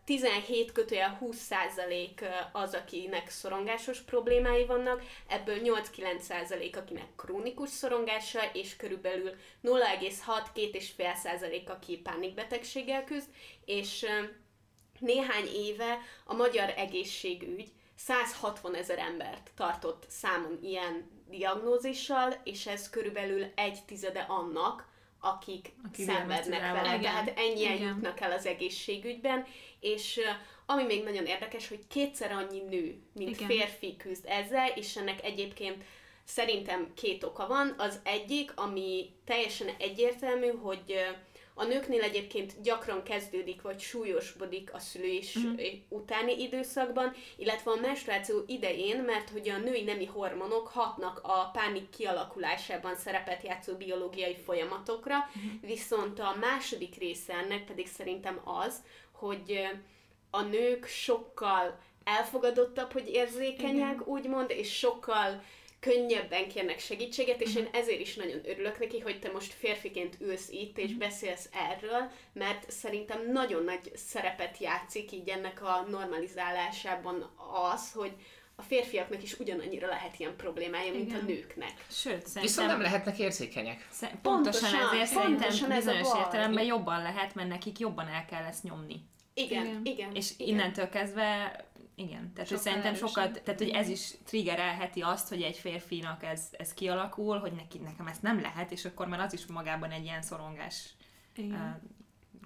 tizenhét kötőjel húsz százalék az, akinek szorongásos problémái vannak, ebből nyolc-kilenc százalék akinek krónikus szorongása, és körülbelül nulla egész hat-két egész öt százalék aki pánikbetegséggel küzd, és néhány éve a magyar egészségügy száz hatvanezer embert tartott számon ilyen diagnózissal, és ez körülbelül egy tizede annak, akik, akik szenvednek vele. Tehát ennyien jutnak el az egészségügyben, és ami még nagyon érdekes, hogy kétszer annyi nő, mint igen. férfi küzd ezzel, és ennek egyébként szerintem két oka van. Az egyik, ami teljesen egyértelmű, hogy a nőknél egyébként gyakran kezdődik, vagy súlyosbodik a szülés mm. utáni időszakban, illetve a menstruáció idején, mert hogy a női nemi hormonok hatnak a pánik kialakulásában szerepet játszó biológiai folyamatokra, mm. viszont a második része ennek pedig szerintem az, hogy a nők sokkal elfogadottabb, hogy érzékenyek, mm. úgymond, és sokkal könnyebben kérnek segítséget, és én ezért is nagyon örülök neki, hogy te most férfiként ülsz itt, és beszélsz erről, mert szerintem nagyon nagy szerepet játszik így ennek a normalizálásában az, hogy a férfiaknak is ugyanannyira lehet ilyen problémája, igen. mint a nőknek. Sőt, szerintem... Viszont nem lehetnek érzékenyek. Szer- pontosan, pontosan ezért pontosan szerintem ez bizonyos értelemben jobban lehet, mert nekik jobban el kell ezt nyomni. Igen, igen, igen. És igen. innentől kezdve, igen, tehát sokkal szerintem erősen. sokat, tehát hogy ez is triggerelheti azt, hogy egy férfinak ez, ez kialakul, hogy neki, nekem ezt nem lehet, és akkor már az is magában egy ilyen szorongás. Igen.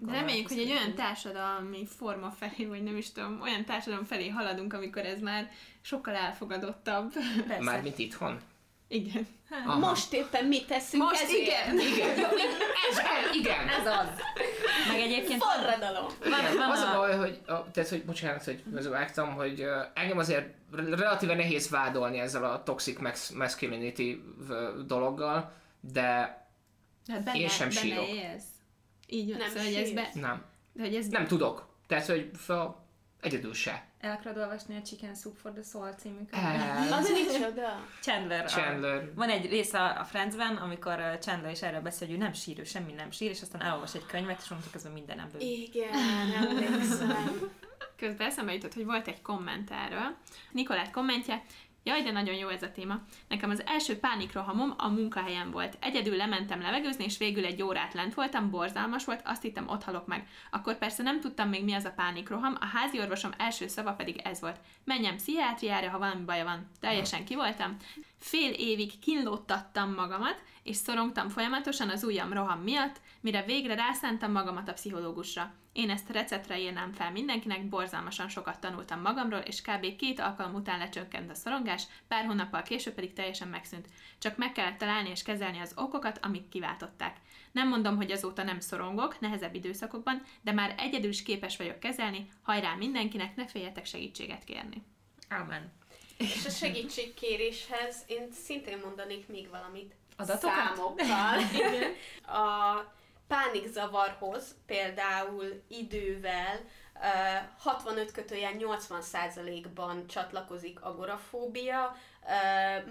Uh, Reméljük, hogy egy olyan társadalmi forma felé, vagy nem is tudom, olyan társadalom felé haladunk, amikor ez már sokkal elfogadottabb. Mármint itthon. Igen. Aha. Most éppen mi teszünk most ezért. Igen, igen. Ez, igen, ez az. Meg egyébként forradalom. Az a baj, hogy, tehát, hogy bocsánat, hogy vágtam, hogy engem azért relatíve nehéz vádolni ezzel a toxic masculinity dologgal, de hát benne, én sem sírok. Így van, nem szóval, sír. hogy ez be... Nem. De, hogy ez nem be... tudok. Tehát, hogy fel... Egyedül se. El akarod olvasni a Chicken Soup for the Soul című könyvet? Az micsoda? Chandler. Chandler. A, van egy rész a, a Friends-ben, amikor Chandler is erről beszél, hogy nem sír, ő semmi nem sír, és aztán elolvas egy könyvet, és mondjuk közben minden ebből. Igen, emlékszem. Közben eszembe jutott, hogy volt egy kommentáról. Nikolát kommentje. Jaj, de nagyon jó ez a téma. Nekem az első pánikrohamom a munkahelyen volt. Egyedül lementem levegőzni, és végül egy órát lent voltam, borzalmas volt, azt hittem, ott halok meg. Akkor persze nem tudtam még, mi az a pánikroham, a házi orvosom első szava pedig ez volt. Menjem pszichiátriára, ha valami baja van. Teljesen ki voltam. Fél évig kínlódtattam magamat, és szorongtam folyamatosan az ujjam roham miatt, mire végre rászántam magamat a pszichológusra. Én ezt receptre írnám fel mindenkinek, borzalmasan sokat tanultam magamról, és kb. két alkalom után lecsökkent a szorongás, pár hónappal később pedig teljesen megszűnt. Csak meg kellett találni és kezelni az okokat, amik kiváltották. Nem mondom, hogy azóta nem szorongok, nehezebb időszakokban, de már egyedül is képes vagyok kezelni, hajrá mindenkinek, ne féljetek segítséget kérni. Amen. És a segítségkéréshez én szintén mondanék még valamit. Adatokat? Számokkal. A pánikzavarhoz például idővel hatvanöt kötőjel nyolcvan százalékban csatlakozik agorafóbia,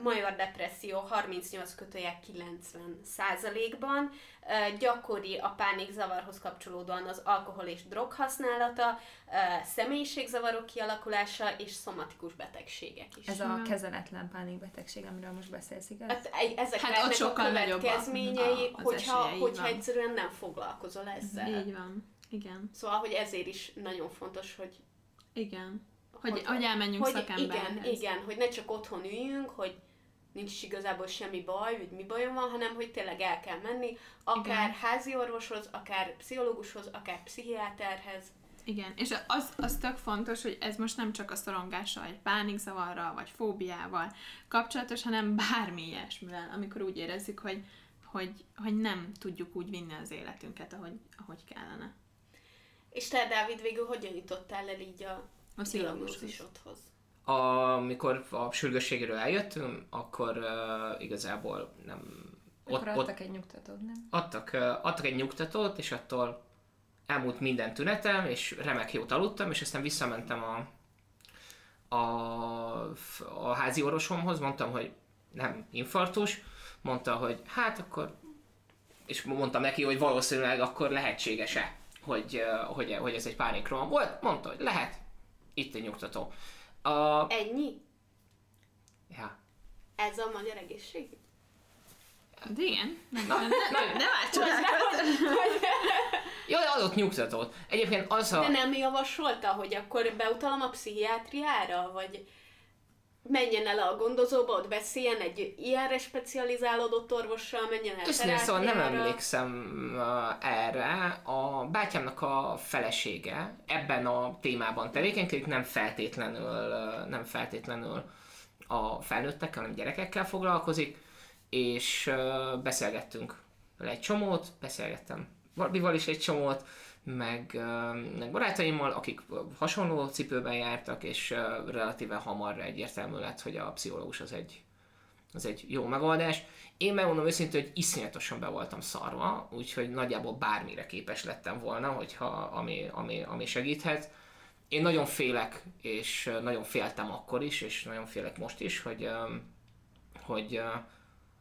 major depresszió harmincnyolc kötőjel kilencven százalékban, gyakori a pánikzavarhoz kapcsolódóan az alkohol és drog használata, személyiségzavarok kialakulása és szomatikus betegségek is. Ez a kezeletlen pánikbetegség, amiről most beszélsz, igaz? Hát, ezeknek hát a következményei, a, hogyha, esélye, hogyha egyszerűen nem foglalkozol ezzel. Így van. Igen. Szóval, hogy ezért is nagyon fontos, hogy... Igen. Hogy, hogy, hogy elmenjünk hogy szakemberhez. Igen, igen, hogy ne csak otthon üljünk, hogy nincs igazából semmi baj, hogy mi bajom van, hanem hogy tényleg el kell menni, akár igen. házi orvoshoz, akár pszichológushoz, akár pszichiáterhez. Igen, és az, az tök fontos, hogy ez most nem csak a szorongással, vagy pánikzavarral, vagy fóbiával kapcsolatos, hanem bármi ilyesmivel, amikor úgy érezzük, hogy hogy, hogy nem tudjuk úgy vinni az életünket, ahogy, ahogy kellene. És te, Dávid, végül hogyan jutottál el így a, a szilagózisodhoz? Amikor a sürgősségről eljöttünk, akkor uh, igazából nem... Ott, akkor adtak ott, egy nyugtatót, nem? Adtak, uh, adtak egy nyugtatót, és attól elmúlt minden tünetem, és remek jót aludtam, és aztán visszamentem a, a, a házi orvosomhoz, mondtam, hogy nem infarktus, mondta, hogy hát akkor... És mondtam neki, hogy valószínűleg akkor lehetséges-e, hogy, hogy, hogy ez egy pánikroham volt. Mondta, hogy lehet. Itt egy nyugtató. A... Ennyi? Ja. Ez a magyar egészségügy? De igen. Ne változás! Jaj, adott nyugtatót. Egyébként az a... De nem javasolta, hogy akkor beutalom a pszichiátriára, vagy... Menjen el a gondozóba, ott beszéljen egy ilyenre specializálódott orvossal, menjen el terápiára. Szóval nem emlékszem erre. A bátyámnak a felesége ebben a témában tevékenykedik, nem feltétlenül, nem feltétlenül a felnőttekkel, hanem gyerekekkel foglalkozik, és beszélgettünk vele egy csomót, beszélgettem Barbival is egy csomót, Meg, meg barátaimmal, akik hasonló cipőben jártak, és uh, relatíve hamar egyértelmű lett, hogy a pszichológus az egy, az egy jó megoldás. Én megmondom őszintén, hogy iszonyatosan be voltam szarva, úgyhogy nagyjából bármire képes lettem volna, hogyha, ami, ami, ami segíthet. Én nagyon félek, és nagyon féltem akkor is, és nagyon félek most is, hogy, hogy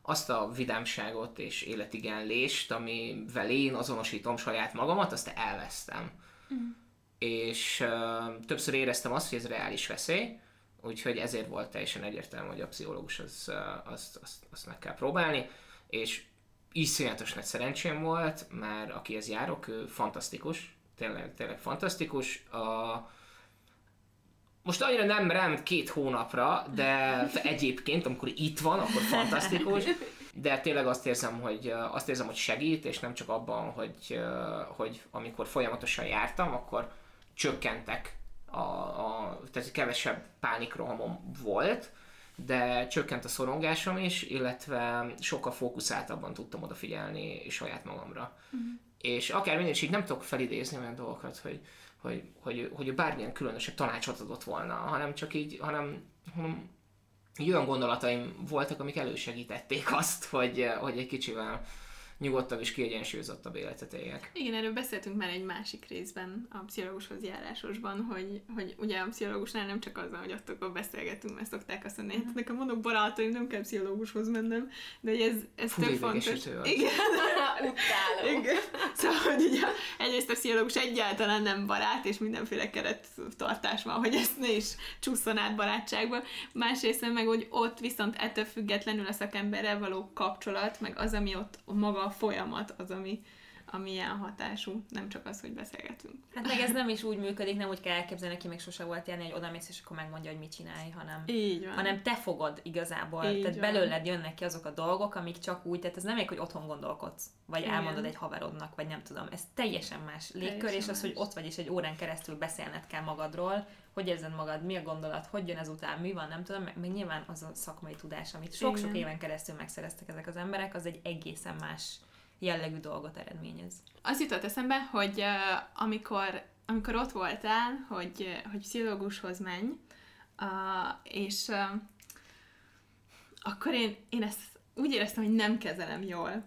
azt a vidámságot és életigenlést, amivel én azonosítom saját magamat, azt elvesztem. Mm. És uh, többször éreztem azt, hogy ez reális veszély, úgyhogy ezért volt teljesen egyértelmű, hogy a pszichológus az, azt az, az meg kell próbálni, és iszonyatos nagy szerencsém volt, mert akihez járok, ő fantasztikus, tényleg, tényleg fantasztikus. A, Most annyira nem ráment két hónapra, de egyébként, amikor itt van, akkor fantasztikus. De tényleg azt érzem, hogy, azt érzem, hogy segít, és nem csak abban, hogy, hogy amikor folyamatosan jártam, akkor csökkentek, a, a, tehát kevesebb pánikrohamom volt, de csökkent a szorongásom is, illetve sokkal fókuszáltabban tudtam odafigyelni saját magamra. Uh-huh. És akár mindig nem tudok felidézni olyan dolgokat, hogy hogy, hogy, hogy bármilyen különösebb tanácsot adott volna, hanem csak így, hanem, hanem így olyan gondolataim voltak, amik elősegítették azt, hogy, hogy egy kicsivel nyugodtabb és kiegyensúlyozottabb életet éljek. Igen, erről beszéltünk már egy másik részben a pszichológushoz járásosban, hogy, hogy ugye a pszichológusnál nem csak azzal, hogy attól beszélgetünk, mert szokták azt mondani, hogy nekem mondok barátaim, nem kell pszichológushoz mennem, de hogy ez, ez Fú, több fontos. Igen, utálom. Igen. Szóval, hogy ugye egyrészt a pszichológus egyáltalán nem barát, és mindenféle kerettartás van, hogy ezt ne is csúszson át barátságba. Másrészt meg, hogy ott viszont ettől függetlenül a szakemberrel való kapcsolat, meg az, ami ott maga a folyamat az, ami, ami ilyen hatású, nem csak az, hogy beszélgetünk. Hát meg ez nem is úgy működik, nem úgy kell elképzelni, aki még sose volt ilyen, hogy odamész, és akkor megmondja, hogy mit csinálj, hanem, hanem te fogod igazából. Így tehát van. Belőled jönnek ki azok a dolgok, amik csak úgy, tehát ez nem egy, hogy otthon gondolkodsz, vagy igen. Elmondod egy haverodnak, vagy nem tudom. Ez teljesen más légkör, teljesen és az, hogy ott vagy, és egy órán keresztül beszélned kell magadról, hogy érzed magad, mi a gondolat, hogy jön ezután, mi van, nem tudom, meg nyilván az a szakmai tudás, amit sok-sok éven keresztül megszereztek ezek az emberek, az egy egészen más jellegű dolgot eredményez. Az jutott eszembe, hogy uh, amikor, amikor ott voltál, hogy, hogy pszichológushoz menj, uh, és uh, akkor én, én ezt úgy éreztem, hogy nem kezelem jól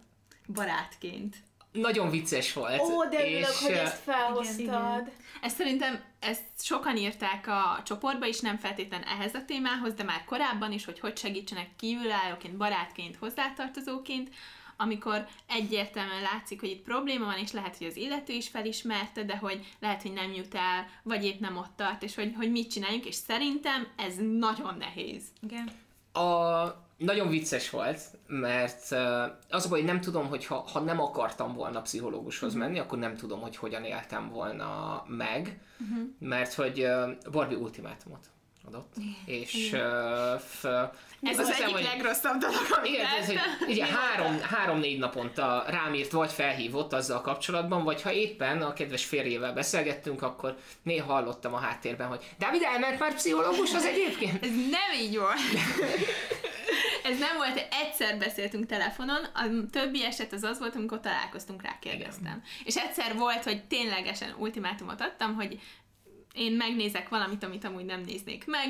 barátként. Nagyon vicces volt. Ó, de örülök, hogy ezt felhoztad. Igen, igen. Ezt szerintem ezt sokan írták a csoportba is, nem feltétlen ehhez a témához, de már korábban is, hogy hogy segítsenek kívülállóként, barátként, hozzátartozóként, amikor egyértelműen látszik, hogy itt probléma van, és lehet, hogy az illető is felismerte, de hogy lehet, hogy nem jut el, vagy épp nem ott tart, és hogy, hogy mit csináljunk, és szerintem ez nagyon nehéz. Igen. A... Nagyon vicces volt, mert az a baj, hogy nem tudom, hogy ha, ha nem akartam volna pszichológushoz menni, akkor nem tudom, hogy hogyan éltem volna meg, uh-huh. mert hogy Barbie ultimátumot adott, és f, ez az, az egyik hogy, legrosszabb dolog, amit igen, ez, hogy, ugye három, három-négy naponta rám írt, vagy felhívott azzal kapcsolatban, vagy ha éppen a kedves férjével beszélgettünk, akkor néha hallottam a háttérben, hogy Dávid elment már pszichológushoz egyébként? Ez nem így volt. ez nem volt, egyszer beszéltünk telefonon, a többi eset az az volt, amikor találkoztunk, rákérdeztem. Igen. És egyszer volt, hogy ténylegesen ultimátumot adtam, hogy én megnézek valamit, amit amúgy nem néznék meg,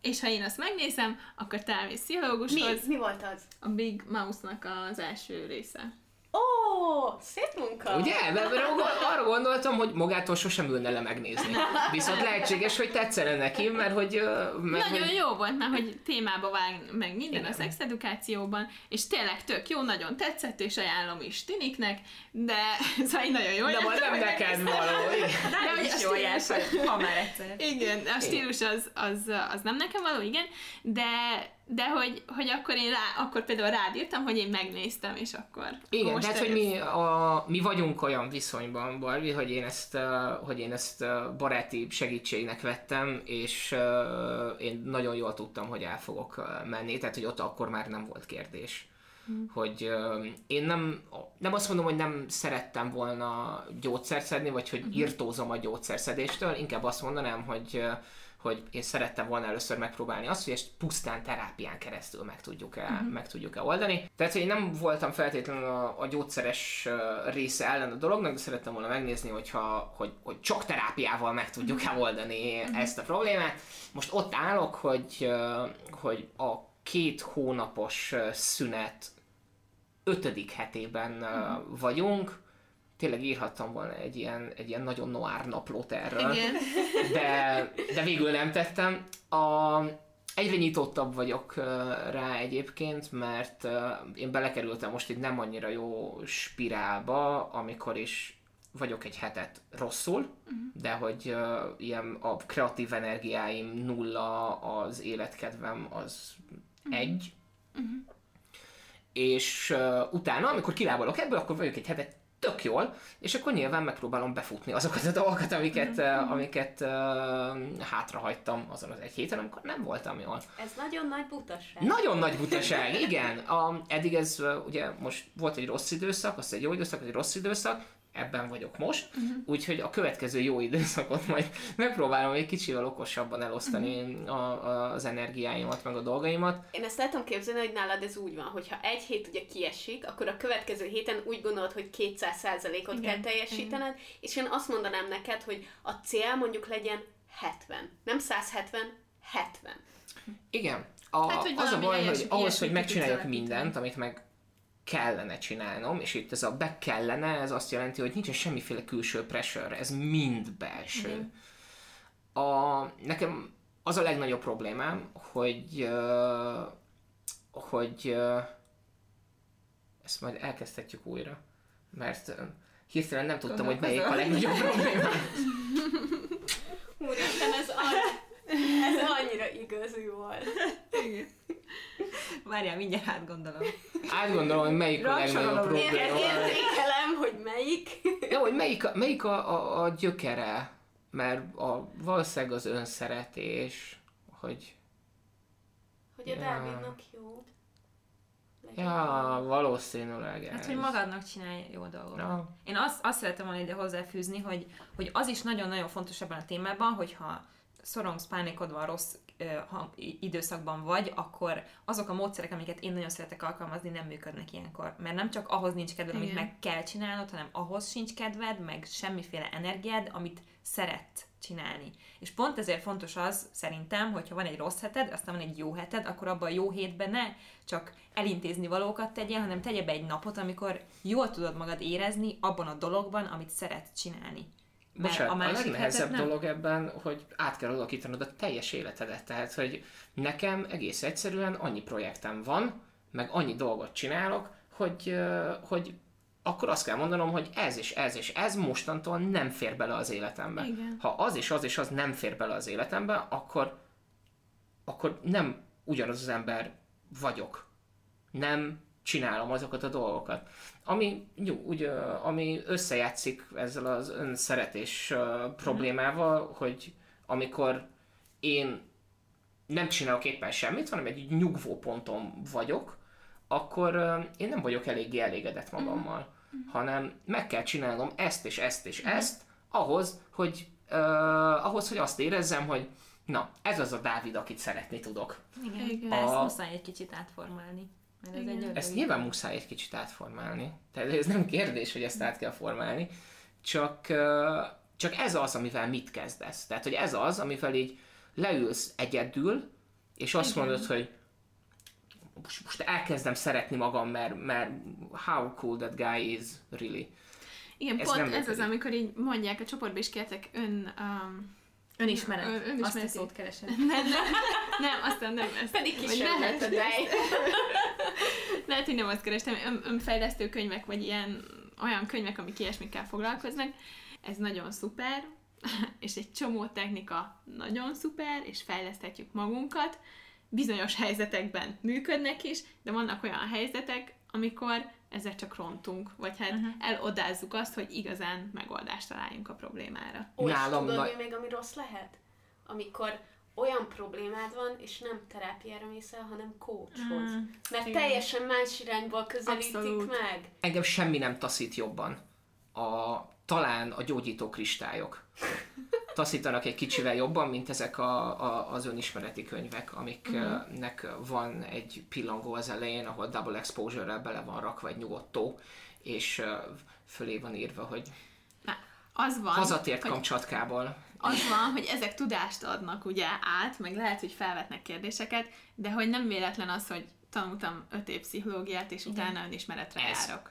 és ha én azt megnézem, akkor találom egy pszichológushoz. Mi? Mi volt az? A Big Mouse-nak az első része. Ó, oh, szép munka! Ugye? Mert arra gondoltam, hogy magától sosem ülne le megnézni. Viszont lehetséges, hogy tetszene neki, mert hogy... Mert nagyon hogy... jó volt, mert hogy témába vág meg minden. Igen. A szexedukációban, és tényleg tök jó, nagyon tetszett, és ajánlom is tiniknek, de szóval nagyon jó. De volt nem neked való. Nem is jó jársz, ha már egyszer. Igen, a stílus az, az, az nem nekem való, igen, de... De hogy, hogy akkor én rá, akkor például rád írtam, hogy én megnéztem, és akkor... Igen, most tehát, hogy mi, a, mi vagyunk olyan viszonyban, Barbie, hogy én ezt, hogy én ezt baráti segítségnek vettem, és én nagyon jól tudtam, hogy el fogok menni, tehát, hogy ott akkor már nem volt kérdés. Hmm. Hogy én nem, nem azt mondom, hogy nem szerettem volna gyógyszert szedni, vagy hogy hmm. irtózom a gyógyszerszedéstől, inkább azt mondanám, hogy... hogy én szerettem volna először megpróbálni azt, hogy ezt pusztán terápián keresztül meg tudjuk-e, uh-huh. meg tudjuk-e oldani. Tehát, hogy én nem voltam feltétlenül a, a gyógyszeres része ellen a dolognak, de szerettem volna megnézni, hogyha, hogy, hogy csak terápiával meg tudjuk-e oldani uh-huh. ezt a problémát. Most ott állok, hogy, hogy a két hónapos szünet ötödik hetében uh-huh. vagyunk. Tényleg írhattam volna egy ilyen, egy ilyen nagyon noir naplót erről, de, de végül nem tettem. A, egyre nyitottabb vagyok rá egyébként, mert én belekerültem most egy nem annyira jó spirálba, amikor is vagyok egy hetet rosszul, uh-huh. de hogy uh, ilyen a kreatív energiáim nulla, az életkedvem az uh-huh. egy. Uh-huh. És uh, utána, amikor kilábalok ebből, akkor vagyok egy hetet tök jól, és akkor nyilván megpróbálom befutni azokat a dolgokat, amiket, mm-hmm. amiket uh, hátrahagytam azon az egy héten, amikor nem voltam jól. Ez nagyon nagy butaság. Nagyon nagy butaság, igen. A, eddig ez, ugye most volt egy rossz időszak, azt egy jó időszak, egy rossz időszak, ebben vagyok most, uh-huh. úgyhogy a következő jó időszakot majd megpróbálom egy kicsivel okosabban elosztani uh-huh. a, a, az energiáimat, meg a dolgaimat. Én ezt látom képzelni, hogy nálad ez úgy van, hogyha egy hét ugye kiesik, akkor a következő héten úgy gondolod, hogy kétszáz százalékot kell teljesítened, uh-huh. és én azt mondanám neked, hogy a cél mondjuk legyen hetven. Nem száz hetven, hetven. Igen. A, hát, az a baj, hogy ahhoz, hogy megcsináljak mindent, amit meg kellene csinálnom, és itt ez a be kellene, ez azt jelenti, hogy nincsen semmiféle külső pressure, ez mind belső. A, nekem az a legnagyobb problémám, hogy hogy ezt majd elkezdhetjük újra, mert hirtelen nem tudtam, hogy melyik a legnagyobb problémám. Úristen, ez az. Ez annyira igazú volt. Igen. Várjál, mindjárt átgondolom. Átgondolom, hogy melyik a legnagyobb probléma. Értékelem, hogy melyik. Jó, hogy melyik a, melyik a, a, a gyökere, mert a, valószínűleg az önszeretés, hogy... Hogy a ja. Dávidnak jó. Legyen. Ja, valószínűleg ez. Hát, hogy magadnak csinálj jó dolgokat. Ja. Én azt, azt szeretem volna ide hozzáfűzni, hogy, hogy az is nagyon-nagyon fontos ebben a témában, hogyha szorongsz, pánikodva, rossz ö, ha időszakban vagy, akkor azok a módszerek, amiket én nagyon szeretek alkalmazni, nem működnek ilyenkor. Mert nem csak ahhoz nincs kedved, amit igen. meg kell csinálnod, hanem ahhoz sincs kedved, meg semmiféle energiád, amit szeret csinálni. És pont ezért fontos az, szerintem, hogyha van egy rossz heted, aztán van egy jó heted, akkor abban a jó hétben ne csak elintézni valókat tegyél, hanem tegye be egy napot, amikor jól tudod magad érezni abban a dologban, amit szeret csinálni. Bocsánat, a, a legnehezebb dolog ebben, hogy át kell alakítanod a teljes életedet. Tehát, hogy nekem egész egyszerűen annyi projektem van, meg annyi dolgot csinálok, hogy, hogy akkor azt kell mondanom, hogy ez és ez és ez mostantól nem fér bele az életembe. Igen. Ha az és az és az nem fér bele az életembe, akkor, akkor nem ugyanaz az ember vagyok. Nem csinálom azokat a dolgokat. Ami, jó, ugye, ami összejátszik ezzel az önszeretés uh, problémával, hogy amikor én nem csinálok éppen semmit, hanem egy nyugvó ponton vagyok, akkor uh, én nem vagyok eléggé elégedett magammal, mm-hmm. hanem meg kell csinálnom ezt és ezt és mm-hmm. ezt, ahhoz, hogy, uh, ahhoz, hogy azt érezzem, hogy Na, ez az a Dávid, akit szeretni tudok. Igen, igen. A... ezt muszáj egy kicsit átformálni. Mert ez egy ezt nyilván muszáj egy kicsit átformálni. Tehát ez nem kérdés, hogy ezt át kell formálni. Csak, csak ez az, amivel mit kezdesz. Tehát, hogy ez az, amivel így leülsz egyedül, és azt igen. mondod, hogy most elkezdem szeretni magam, mert, mert how cool that guy is, really. Igen, ez pont ez az, amikor így mondják a csoportba, és kértek ön... Um... Önismeret. Ön, önismeret. Azt a szót keresem. Nem, nem, nem, aztán nem ezt. Pedig kisebb lett a dáj. Lehet, hogy nem azt kerestem. Ön, önfejlesztő könyvek, vagy ilyen olyan könyvek, amik ilyesmikkel foglalkoznak. Ez nagyon szuper, és egy csomó technika nagyon szuper, és fejleszthetjük magunkat. Bizonyos helyzetekben működnek is, de vannak olyan helyzetek, amikor ezzel csak rontunk, vagy hát uh-huh. elodázzuk azt, hogy igazán megoldást találjunk a problémára. Úgy tudod, hogy még ami rossz lehet? Amikor olyan problémád van, és nem terápiára mész el, hanem coachhoz. Mm. Mert igen. teljesen más irányból közelítik abszolút. Meg. Engem semmi nem taszít jobban. A, talán a gyógyító kristályok taszítanak egy kicsivel jobban, mint ezek a, a, az önismereti könyvek, amiknek uh-huh. van egy pillangó az elején, ahol double exposure-rel bele van rakva egy nyugodt tó, és fölé van írva, hogy az van, hazatért hogy Kamcsatkából. Az van, hogy ezek tudást adnak ugye át, meg lehet, hogy felvetnek kérdéseket, de hogy nem véletlen az, hogy tanultam öt év pszichológiát, és igen. utána önismeretre ez, járok.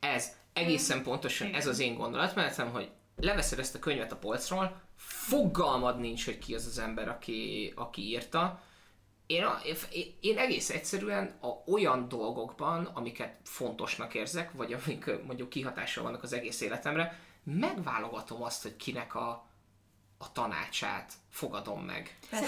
Ez, egészen pontosan igen. ez az én gondolatmenetem, hogy leveszed ezt a könyvet a polcról, fogalmad nincs, hogy ki az az ember, aki, aki írta. Én, a, én egész egyszerűen a olyan dolgokban, amiket fontosnak érzek, vagy amik mondjuk kihatással vannak az egész életemre, megválogatom azt, hogy kinek a, a tanácsát fogadom meg. Hát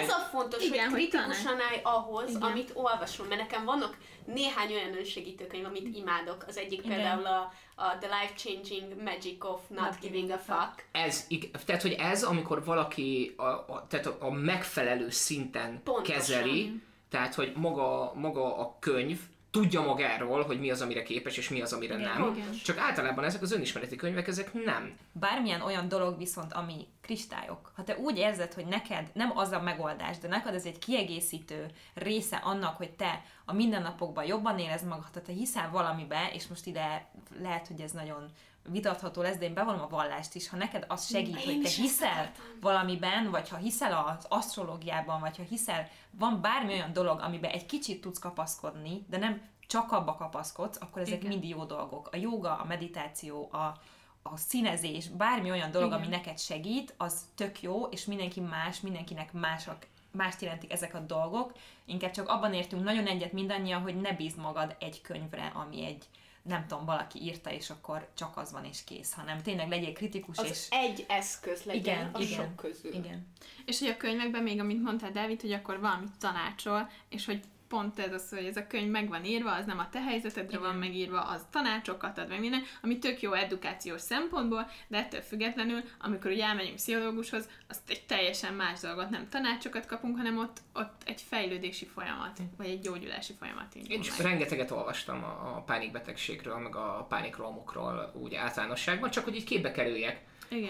ez a fontos, igen, hogy kritikusan állj ahhoz, igen. amit olvasom, mert nekem vannak néhány olyan önsegítőkönyv, amit imádok. Az egyik igen. például a, a The Life Changing Magic of Not, Not Giving a Fuck. Ez, tehát, hogy ez, amikor valaki a, a, tehát a megfelelő szinten pontosan. Kezeli, tehát, hogy maga, maga a könyv tudja magáról, hogy mi az, amire képes, és mi az, amire igen, nem. Igen. Csak általában ezek az önismereti könyvek, ezek nem. Bármilyen olyan dolog viszont, ami kristályok, ha te úgy érzed, hogy neked nem az a megoldás, de neked ez egy kiegészítő része annak, hogy te a mindennapokban jobban érezd magad, ha te hiszel valamibe, és most ide lehet, hogy ez nagyon vitatható lesz, de én bevonom a vallást is, ha neked az segít, én hogy te hiszel valamiben, vagy ha hiszel az asztrológiában, vagy ha hiszel, van bármi olyan dolog, amiben egy kicsit tudsz kapaszkodni, de nem csak abba kapaszkodsz, akkor ezek igen. mind jó dolgok. A jóga, a meditáció, a, a színezés, bármi olyan dolog, igen. ami neked segít, az tök jó, és mindenki más, mindenkinek másak, mást jelentik ezek a dolgok. Inkább csak abban értünk nagyon egyet mindannyian, hogy ne bízd magad egy könyvre, ami egy nem tudom, valaki írta, és akkor csak az van, és kész, hanem tényleg legyél kritikus, az és... egy eszköz legyen igen, a igen, sok közül. Igen. És hogy a könyvekben még, amit mondtál, Dávid, hogy akkor valamit tanácsol, és hogy pont ez az, hogy ez a könyv meg van írva, az nem a te helyzetedre igen. van megírva, az tanácsokat ad, meg minden, ami tök jó edukációs szempontból, de ettől függetlenül, amikor ugye elmegyünk pszichológushoz, az egy teljesen más dolgot, nem tanácsokat kapunk, hanem ott, ott egy fejlődési folyamat, vagy egy gyógyulási folyamat. Én is rengeteget olvastam a pánikbetegségről, meg a pánikromokról úgy általánosságban, csak hogy így képbe kerüljek,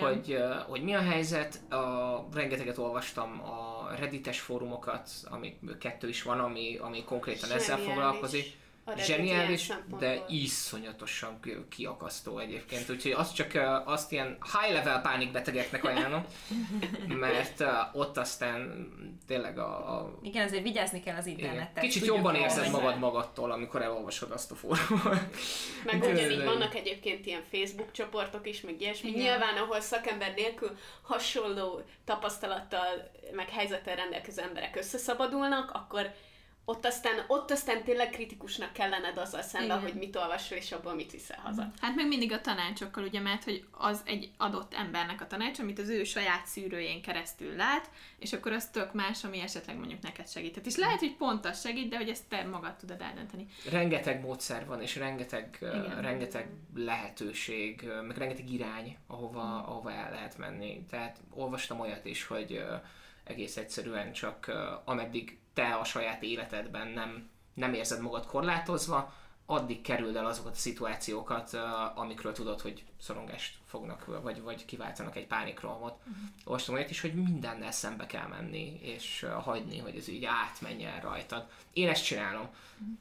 hogy, hogy mi a helyzet. A, rengeteget olvastam a Reddites fórumokat, ami kettő is van, ami, ami konkrétan zseniális. Ezzel foglalkozik. Zseniális, de iszonyatosan kiakasztó egyébként. Úgyhogy azt csak azt ilyen high-level pánikbetegeknek ajánlom, mert ott aztán tényleg a... a igen, azért vigyázni kell az internettel. Kicsit tudjuk jobban érzed magad magadtól, amikor elolvasod azt a fórumot. Meg ugyanígy vannak egyébként ilyen Facebook csoportok is, meg ilyesmi. Igen. Nyilván, ahol szakember nélkül hasonló tapasztalattal, meg helyzettel rendelkező emberek összeszabadulnak, akkor Ott aztán, ott aztán tényleg kritikusnak kellened azzal szemben, igen. hogy mit olvasol, és abból mit viszel haza. Hát meg mindig a tanácsokkal, ugye, mert hogy az egy adott embernek a tanács, amit az ő saját szűrőjén keresztül lát, és akkor az tök más, ami esetleg mondjuk neked segített. És lehet, hogy pont az segít, de hogy ezt te magad tudod eldönteni. Rengeteg módszer van, és rengeteg, uh, rengeteg lehetőség, meg rengeteg irány, ahova, ahova el lehet menni. Tehát olvastam olyat is, hogy uh, egész egyszerűen csak uh, ameddig te a saját életedben nem, nem érzed magad korlátozva, addig kerüld el azokat a szituációkat, amikről tudod, hogy szorongást fognak, vagy, vagy kiváltanak egy pánikrohamot. Uh-huh. Olvastam olyat is, hogy mindennel szembe kell menni, és hagyni, hogy ez így átmenjen rajtad. Én ezt csinálom. Uh-huh.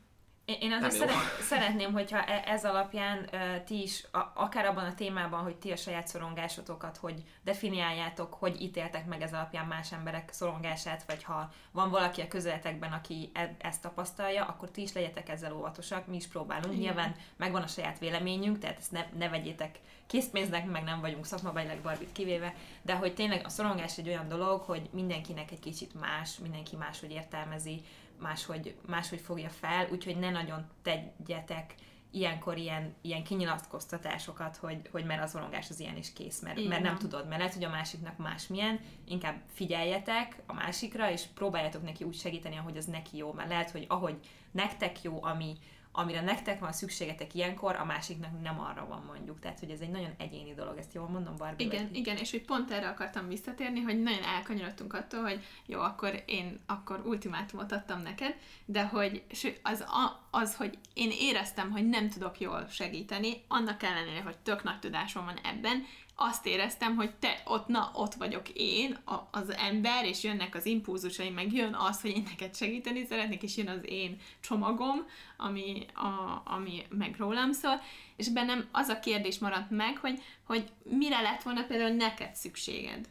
Én azért szeret, szeretném, hogyha ez alapján uh, ti is, a, akár abban a témában, hogy ti a saját szorongásotokat, hogy definiáljátok, hogy ítéltek meg ez alapján más emberek szorongását, vagy ha van valaki a közeletekben, aki e- ezt tapasztalja, akkor ti is legyetek ezzel óvatosak, mi is próbálunk. Igen. Nyilván megvan a saját véleményünk, tehát ezt ne, ne vegyétek készpénznek, meg nem vagyunk szakmabelileg Barbit kivéve, de hogy tényleg a szorongás egy olyan dolog, hogy mindenkinek egy kicsit más, mindenki máshogy értelmezi, máshogy, máshogy fogja fel, úgyhogy ne nagyon tegyetek ilyenkor ilyen, ilyen kinyilatkoztatásokat, hogy, hogy mert a szorongás az ilyen is kész, mert, mert nem tudod, mert lehet, hogy a másiknak másmilyen, inkább figyeljetek a másikra, és próbáljátok neki úgy segíteni, ahogy az neki jó, mert lehet, hogy ahogy nektek jó, ami, amire nektek van szükségetek ilyenkor, a másiknak nem arra van mondjuk. Tehát, hogy ez egy nagyon egyéni dolog, ezt jól mondom, Barbie? Igen, vagy? Igen, és hogy pont erre akartam visszatérni, hogy nagyon elkanyarodtunk attól, hogy jó, akkor én akkor ultimátumot adtam neked, de hogy az, az, hogy én éreztem, hogy nem tudok jól segíteni, annak ellenére, hogy tök nagy tudásom van ebben, azt éreztem, hogy te, ott, na, ott vagyok én, a, az ember, és jönnek az impulzusai, meg jön az, hogy én neked segíteni szeretnék, és jön az én csomagom, ami, a, ami meg rólam szól, és bennem az a kérdés maradt meg, hogy, hogy mire lett volna például neked szükséged?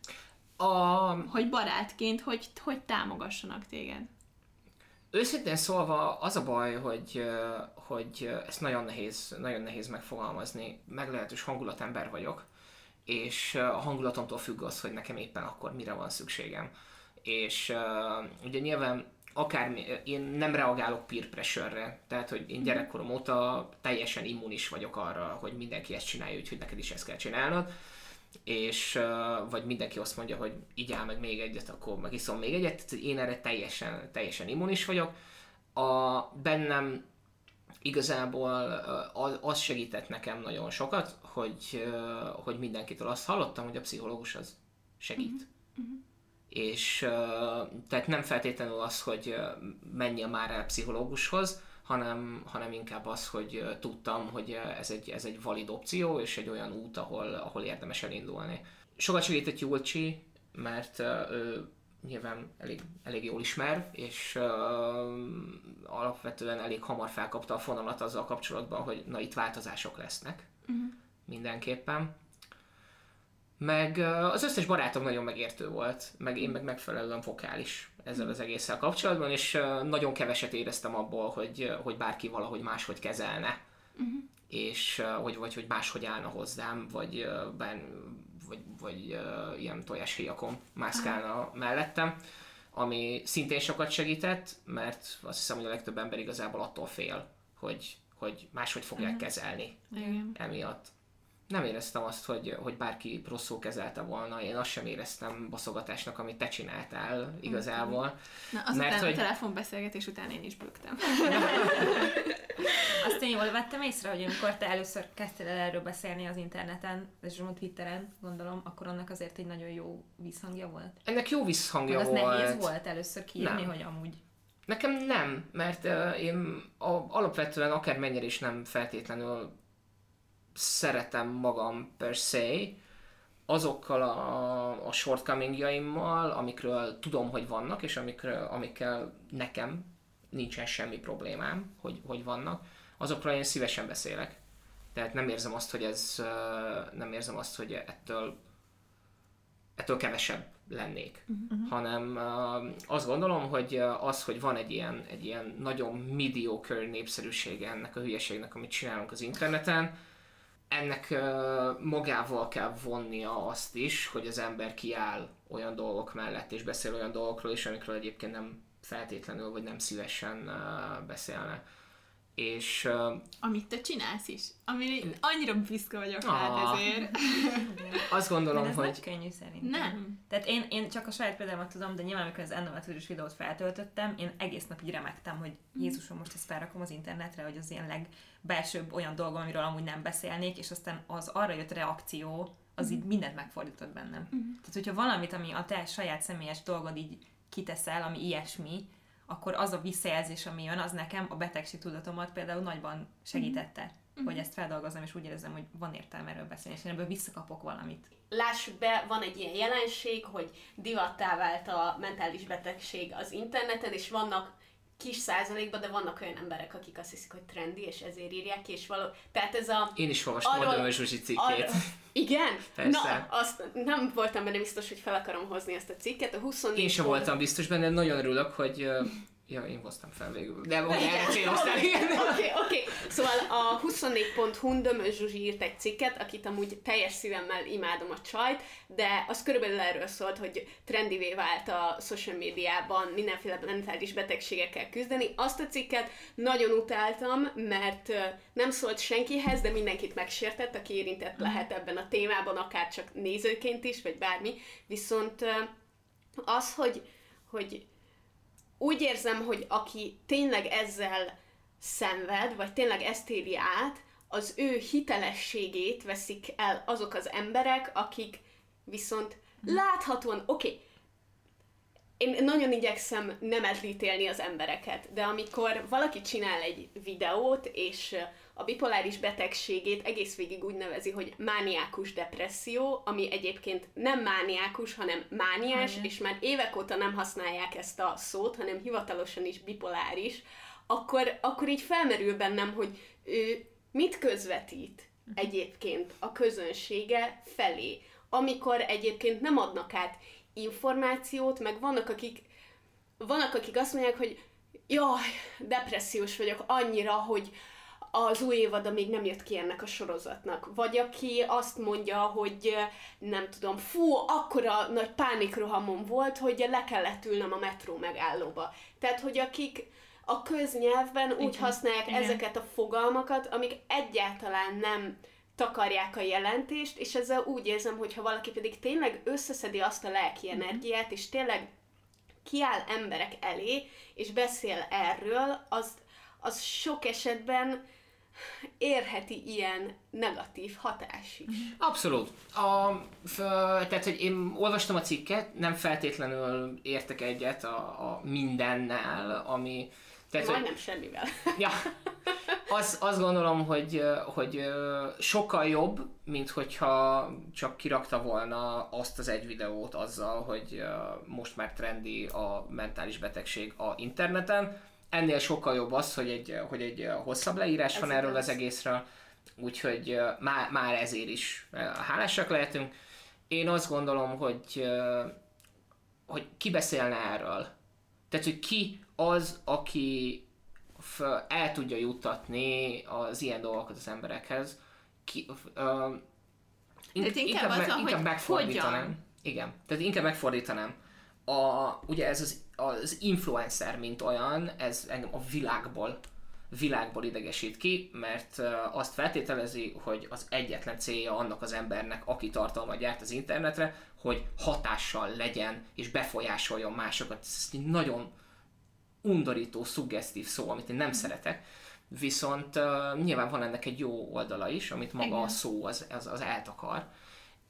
A... Hogy barátként, hogy, hogy támogassanak téged? Őszintén szólva az a baj, hogy, hogy ezt nagyon nehéz, nagyon nehéz megfogalmazni, meglehetős hangulatember vagyok, és a hangulatomtól függ az, hogy nekem éppen akkor mire van szükségem. És uh, ugye nyilván akármi, én nem reagálok peer pressure-re, tehát hogy én gyerekkorom óta teljesen immunis vagyok arra, hogy mindenki ezt csinálja, úgyhogy neked is ezt kell csinálnod, és uh, vagy mindenki azt mondja, hogy így áll meg még egyet, akkor megiszom még egyet, tehát én erre teljesen, teljesen immunis vagyok. A, bennem igazából az segített nekem nagyon sokat, hogy, hogy mindenkitől azt hallottam, hogy a pszichológus az segít. Uh-huh. Uh-huh. És tehát nem feltétlenül az, hogy menjél már el pszichológushoz, hanem, hanem inkább az, hogy tudtam, hogy ez egy, ez egy valid opció, és egy olyan út, ahol, ahol érdemes elindulni. Sokat segített Júlcsi, mert ő nyilván elég, elég jól ismer, és uh, alapvetően elég hamar felkapta a fonalat azzal kapcsolatban, hogy na itt változások lesznek. Uh-huh. Mindenképpen. Meg uh, az összes barátom nagyon megértő volt, meg én meg megfelelően vokális ezzel az egésszel kapcsolatban, és uh, nagyon keveset éreztem abból, hogy, hogy bárki valahogy máshogy kezelne, uh-huh. és uh, hogy, vagy hogy máshogy állna hozzám, vagy uh, ben, vagy, vagy uh, ilyen tojáshéjakon mászkálna mellettem, ami szintén sokat segített, mert azt hiszem, hogy a legtöbb ember igazából attól fél, hogy, hogy máshogy fogják kezelni. Igen. Emiatt nem éreztem azt, hogy, hogy bárki rosszul kezelte volna, én azt sem éreztem baszogatásnak, amit te csináltál igazából. Na, az mert, után hogy... a telefonbeszélgetés után én is bőgtem. Azt én jól vettem észre, hogy amikor te először kezdtél el erről beszélni az interneten, és most Twitteren, gondolom, akkor annak azért egy nagyon jó visszhangja volt. Ennek jó visszhangja volt. Az nehéz volt először kiírni, hogy amúgy. Nekem nem, mert uh, én a, alapvetően akármennyire is nem feltétlenül szeretem magam per se, azokkal a, a shortcomingjaimmal, amikről tudom, hogy vannak, és amikről, amikkel nekem nincsen semmi problémám, hogy, hogy vannak, azokról én szívesen beszélek. Tehát nem érzem azt, hogy ez, nem érzem azt, hogy ettől, ettől kevesebb lennék. Uh-huh. Hanem azt gondolom, hogy az, hogy van egy ilyen, egy ilyen nagyon mediocre népszerűsége ennek a hülyeségnek, amit csinálunk az interneten, ennek magával kell vonnia azt is, hogy az ember kiáll olyan dolgok mellett, és beszél olyan dolgokról is, amikről egyébként nem feltétlenül, vagy nem szívesen beszélne. És... Amit te csinálsz is. Amire annyira büszke vagyok rád ezért. Azt gondolom, ez hogy... Ez nem könnyű szerintem. Nem. Tehát én, én csak a saját példámat tudom, de nyilván, amikor az endometriós videót feltöltöttem, én egész nap így remegtem, hogy Jézusom, most ezt felrakom az internetre, hogy az ilyen legbelsőbb olyan dolgom, amiről amúgy nem beszélnék, és aztán az arra jött reakció, az mm. így mindent megfordított bennem. Mm. Tehát, hogyha valamit, ami a te saját személyes dolgod így kiteszel, ami ilyesmi, akkor az a visszajelzés, ami jön, az nekem a betegség tudatomat például nagyban segítette, mm-hmm. hogy ezt feldolgozom, és úgy érzem, hogy van értelme erről beszélni, és én ebből visszakapok valamit. Lássuk be, van egy ilyen jelenség, hogy divattá vált a mentális betegség az interneten, és vannak kis százalékban, de vannak olyan emberek, akik azt hiszik, hogy trendi, és ezért írják ki, és való... Tehát ez a... Én is olvastam a Zsuzsi cikkét. Ar... Igen? Persze. Na, azt nem voltam benne biztos, hogy fel akarom hozni ezt a cikket. A huszonnégy én sem voltam biztos benne, nagyon örülök, hogy... Ja, én hoztam fel végül. De volna erre céloztam. Oké, oké. Szóval a huszonnégy pont hu-n Dömös Zsuzsi írt egy cikket, akit amúgy teljes szívemmel imádom a csajt, de az körülbelül erről szólt, hogy trendivé vált a social médiában mindenféle mentális betegségekkel küzdeni. Azt a cikket nagyon utáltam, mert nem szólt senkihez, de mindenkit megsértett, aki érintett lehet ebben a témában, akár csak nézőként is, vagy bármi. Viszont az, hogy... hogy úgy érzem, hogy aki tényleg ezzel szenved, vagy tényleg ezt éli át, az ő hitelességét veszik el azok az emberek, akik viszont láthatóan, oké, okay, én nagyon igyekszem nem elítélni az embereket, de amikor valaki csinál egy videót, és a bipoláris betegségét egész végig úgy nevezi, hogy mániákus depresszió, ami egyébként nem mániákus, hanem mániás, mm. és már évek óta nem használják ezt a szót, hanem hivatalosan is bipoláris, akkor, akkor így felmerül bennem, hogy ő mit közvetít egyébként a közönsége felé, amikor egyébként nem adnak át információt, meg vannak akik, vannak, akik azt mondják, hogy jaj, depressziós vagyok annyira, hogy az új évada még nem jött ki ennek a sorozatnak. Vagy aki azt mondja, hogy nem tudom, fú, akkora nagy pánikrohamom volt, hogy le kellett ülnöm a metró megállóba. Tehát, hogy akik a köznyelvben úgy igen, használják igen. ezeket a fogalmakat, amik egyáltalán nem takarják a jelentést, és ezzel úgy érzem, hogy ha valaki pedig tényleg összeszedi azt a lelki energiát, és tényleg kiáll emberek elé, és beszél erről, az, az sok esetben érheti ilyen negatív hatás is. Abszolút. A, f, tehát, hogy én olvastam a cikket, nem feltétlenül értek egyet a, a mindennel, ami... Tehát, majdnem hogy, semmivel. Ja. Az, azt gondolom, hogy, hogy sokkal jobb, mint hogyha csak kirakta volna azt az egy videót azzal, hogy most már trendi a mentális betegség a interneten. Ennél sokkal jobb az, hogy egy, hogy egy hosszabb leírás ez van erről az egészről, úgyhogy már, már ezért is hálásak lehetünk. Én azt gondolom, hogy, hogy ki beszélne erről. Tehát, hogy ki az, aki el tudja juttatni az ilyen dolgokat az emberekhez. Ki, ö, inkább inkább, me, inkább megfordítanám. Igen, tehát inkább megfordítanám. A, ugye ez az, az influencer, mint olyan, ez engem a világból, világból idegesít ki, mert azt feltételezi, hogy az egyetlen célja annak az embernek, aki tartalmat gyárt az internetre, hogy hatással legyen és befolyásoljon másokat. Ez egy nagyon undorító, szuggesztív szó, amit én nem mm. szeretek, viszont uh, nyilván van ennek egy jó oldala is, amit maga igen. a szó az, az, az eltakar,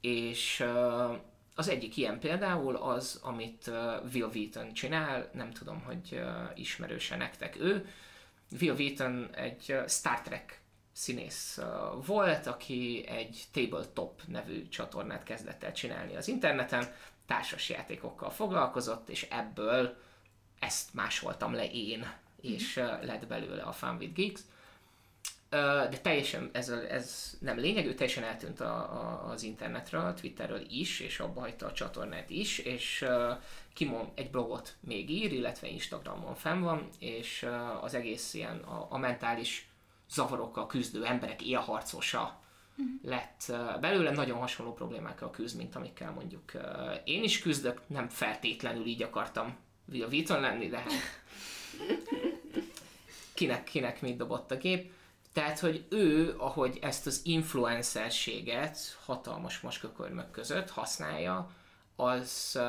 és uh, az egyik ilyen például az, amit uh, Will Wheaton csinál, nem tudom, hogy uh, ismerőse nektek ő. Will Wheaton egy uh, Star Trek színész uh, volt, aki egy Tabletop nevű csatornát kezdett el csinálni az interneten, társasjátékokkal foglalkozott, és ebből ezt másoltam le én, és uh, lett belőle a Fun with Geeks. Uh, de teljesen ez, ez nem lényeg, ő teljesen eltűnt a, a, az internetről, a Twitterről is, és abba hagyta a csatornát is, és uh, kimond, egy blogot még ír, illetve Instagramon fenn van, és uh, az egész ilyen a, a mentális zavarokkal küzdő emberek élharcosa mm-hmm. lett uh, belőle, nagyon hasonló problémákkal küzd, mint amikkel mondjuk uh, én is küzdök, nem feltétlenül így akartam a Viton lenni, de hát kinek, kinek mit dobott a gép. Tehát, hogy ő, ahogy ezt az influencerséget hatalmas macskakörmök között használja, az,